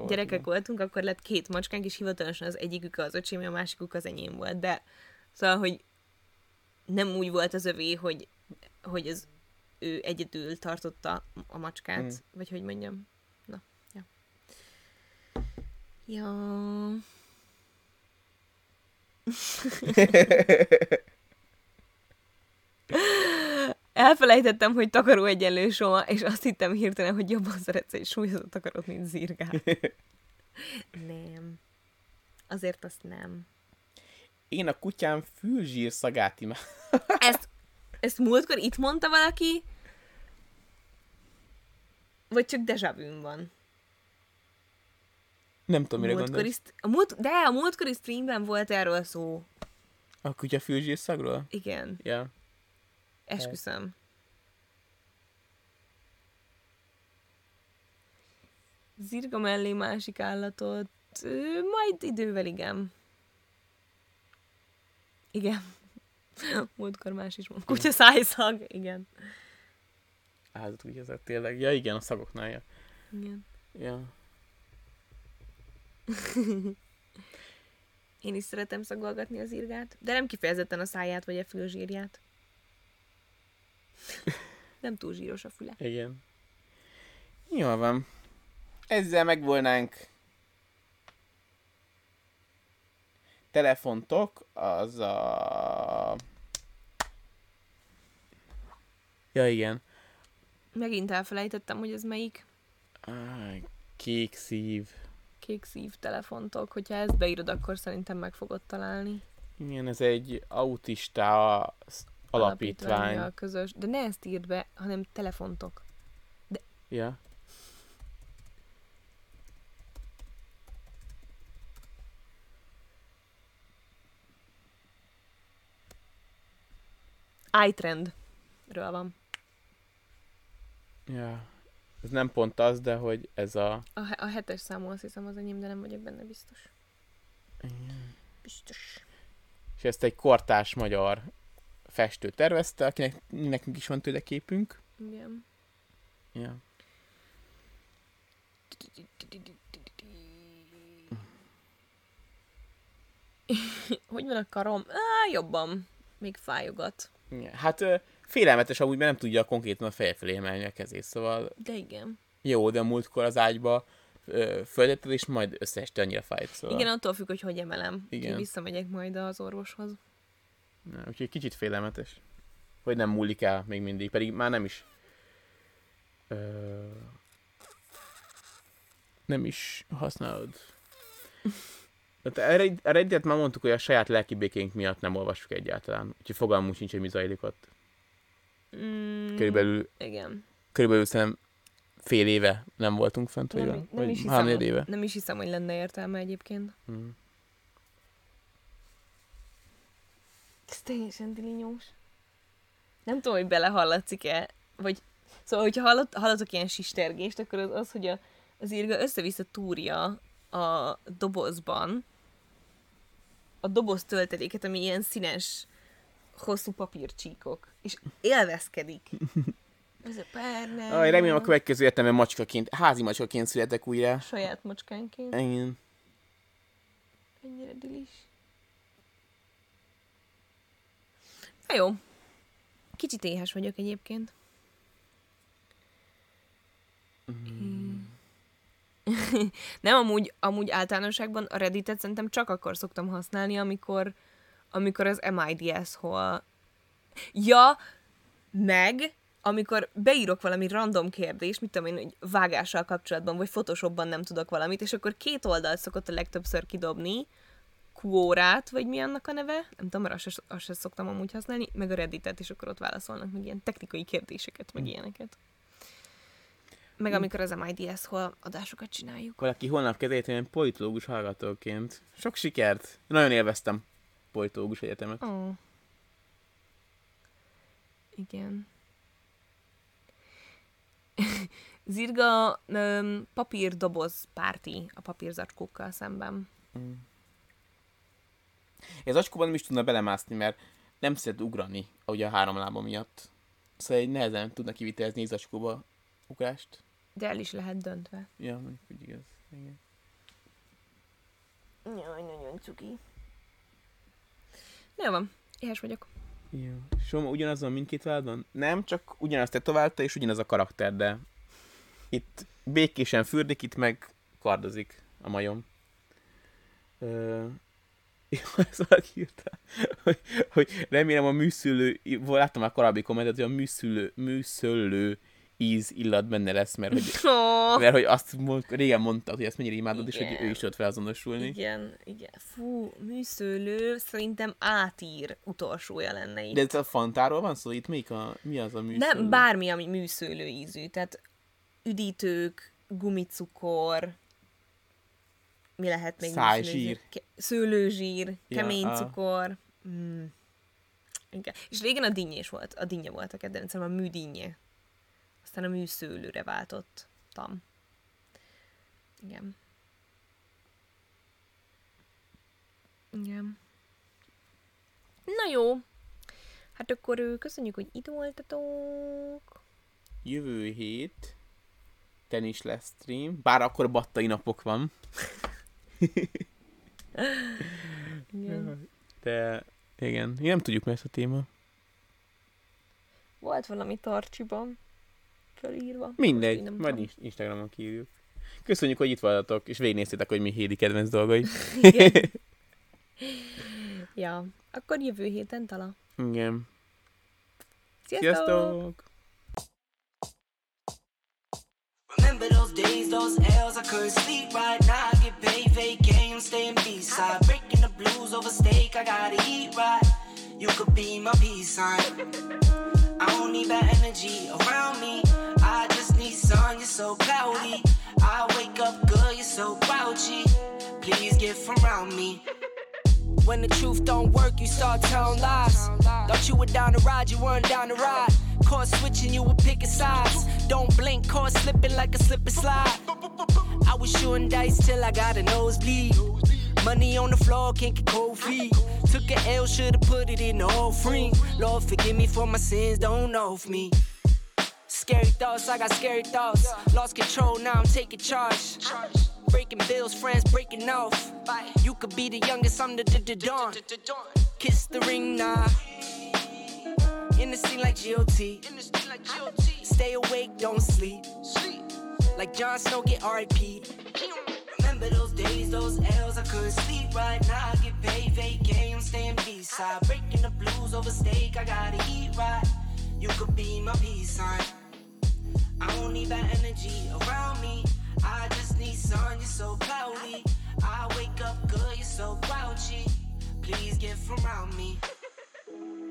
gyerekek voltunk, akkor lett két macskánk, és hivatalosan az egyikük az öcsémé, a másikuk az enyém volt. De szóval, hogy nem úgy volt az övé, hogy az ő egyedül tartotta a macskát, vagy hogy mondjam. Na, ja. Ja... Elfelejtettem, hogy takaró egyenlő soha, és azt hittem hirtelen, hogy jobban szeretsz egy súlyozott takarót, mint zirgát. Nem. Azért azt nem. Én a kutyám fülzsír szagát imádom. Ezt múltkor itt mondta valaki? Vagy csak déjà vu van? Nem tudom, mire gondolsz. A múltkori streamben volt erről szó. A kutya fülzsírszagról? Igen. Yeah. Esküszöm. Zirga mellé másik állatot. Majd idővel, igen. Igen. Múltkor más is mondta. Kutya szájszag, igen. Áldott kutya, tényleg. Ja, igen, a szagoknál. Ja. Igen. Ja. Én is szeretem szagolgatni az irgát, de nem kifejezetten a száját vagy a fülzsírját. Nem túl zsíros a füle. Igen. Jól van. Ezzel megvolnánk telefontok, az a... Ja, igen. Megint elfelejtettem, hogy ez melyik. Kék szív. Kék szív telefontok, hogyha ezt beírod, akkor szerintem meg fogod találni. Igen, ez egy autista alapítvány. Közös. De ne ezt írd be, hanem telefontok. De... Ja. iTrendről van. Ja. Ez nem pont az, de hogy ez a... A 7-es számú, azt hiszem, az enyém, de nem vagyok benne biztos. Igen. Biztos. És ezt egy kortárs magyar festő tervezte, akinek nekünk is van tőle képünk. Igen. Ja. Hogy van a karom? Jobban. Még fájogat. Hát... Félelmetes amúgy, mert nem tudja konkrétan a feje felé emelni a kezét, szóval... De igen. Jó, de múltkor az ágyba föltetted, és majd összeeste annyira fájt, szóval... Igen, attól függ, hogy emelem. Igen. Úgy visszamegyek majd az orvoshoz. Na, úgyhogy kicsit félelmetes. Hogy nem múlik el még mindig, pedig már nem is... Nem is használod. Erre egyet már mondtuk, hogy a saját lelki békénk miatt nem olvassuk egyáltalán. Úgyhogy fogalmunk sincs, hogy mi zajlik ott. Körülbelül szerintem fél éve nem voltunk fent, vagy 3-4 éve. Nem is hiszem, hogy lenne értelme egyébként. Ez teljesen dilinyós. Nem tudom, hogy belehallatszik-e, vagy... Szóval, hogyha hallatok ilyen sistergést, akkor az hogy az irga össze-vissza túrja a dobozban a doboz tölteléket, ami ilyen színes hosszú papírcsíkok, és élvezkedik. Ez a párnál. Remélem, a következő értelme macskaként, házi macskaként születek újra. Saját macskánként. Igen. Ennyire dilis. Na jó. Kicsit éhes vagyok egyébként. Nem, amúgy általánosságban a Redditet szerintem csak akkor szoktam használni, amikor az MIDS-hol... Ja, meg amikor beírok valami random kérdést, mit tudom én, hogy vágással kapcsolatban, vagy Photoshopban nem tudok valamit, és akkor két oldalt szokott a legtöbbször kidobni, Quorát, vagy mi annak a neve, nem tudom, mert azt se szoktam amúgy használni, meg a Redditet, és akkor ott válaszolnak meg ilyen technikai kérdéseket, meg ilyeneket. Meg amikor az MIDS-hol adásokat csináljuk. Valaki holnap kezdett ilyen politológus hallgatóként. Sok sikert! Nagyon élveztem politológus egyetemet. Oh. Igen. Zirga papírdoboz párti a papírzacskókkal szemben. Mm. Ez acskóban nem is tudna belemászni, mert nem szeret ugrani, ahogy a három lába miatt. Szóval nehezen tudna kivitelezni az acskóba ugrást. De el is lehet döntve. Ja, úgy igaz. Igen. Jaj, nagyon cuki. Jó van, éhes vagyok. Jó. Soma, ugyanaz van mindkét váladon? Nem, csak ugyanazt tetoválta, és ugyanaz a karakter, de itt békésen fürdik, itt meg kardozik a majom. Azt valaki írta, hogy remélem a műszülő, láttam már korábbi kommentet, hogy a műszöllő íz illat benne lesz, mert hogy azt régen mondtad, hogy ezt mennyire imádod, igen. És hogy ő is ott felazonosulni. Igen, igen. Fú, műszőlő szerintem átír utolsója lenne itt. De ez a fantáról van szó? Itt mi az a műszőlő? Nem, bármi, ami műszőlő ízű. Tehát üdítők, gumicukor, mi lehet még műszőlőző? Szőlőzsír, kemény cukor. Mm. Igen. És régen a dinnyés volt. A dinnye volt a kedvencem, a műdinnye. Aztán a műszőlőre váltottam. Igen. Igen. Na jó. Hát akkor köszönjük, hogy itt voltatok. Jövő hét tenis lesz stream. Bár akkor battai napok van. Igen. De igen, nem tudjuk, mert ez a téma. Volt valami tarcsiban. Felírva. Mindegy, majd Instagramon kívül. Köszönjük, hogy itt voltatok, és végignéztétek, hogy mi Hédi kedvenc dolgai. Igen. Ja, akkor jövő héten talán. Igen. Sziasztok! Remember those days, those L's, I couldn't sleep right now. I get paid, vacay, I'm staying B-side. Breaking the blues over steak, I gotta eat right. You could be my peace sign. I don't need that energy around me. I just need sun, you're so cloudy. I wake up good, you're so grouchy. Please get from around me. When the truth don't work, you start telling lies. Thought you were down to ride, you weren't down to ride. Caught switching, you were picking sides. Don't blink, caught slipping like a slip and slide. I was shooting dice till I got a nosebleed. Money on the floor, can't get cold feet. Took an L, should've put it in the offering. Lord, forgive me for my sins, don't off me. Scary thoughts, I got scary thoughts. Lost control, now I'm taking charge. Breaking bills, friends breaking off. You could be the youngest, I'm the dawn. Kiss the ring, nah. In the scene like GOT. Stay awake, don't sleep. Like Jon Snow, get R.I.P. Remember those days, those L's, I couldn't sleep right now. I get paid, vacay, I'm staying B-side. Breaking the blues over steak, I gotta eat right. You could be my peace sign. I don't need that energy around me. I just need sun, you're so cloudy. I wake up good, you're so grouchy. Please get from around me.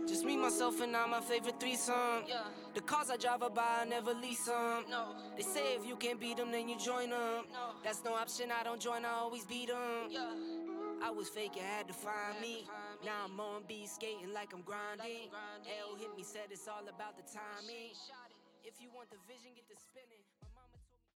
Just me, myself, and I, my favorite threesome. Yeah. The cars I drive up by, I never lease them. No. They say if you can't beat them, then you join them. No. That's no option, I don't join, I always beat them. Yeah. I was fake, I had to find me. Now I'm on B, skating like I'm grinding. L hit me, said it's all about the timing. If you want the vision, get the spinning.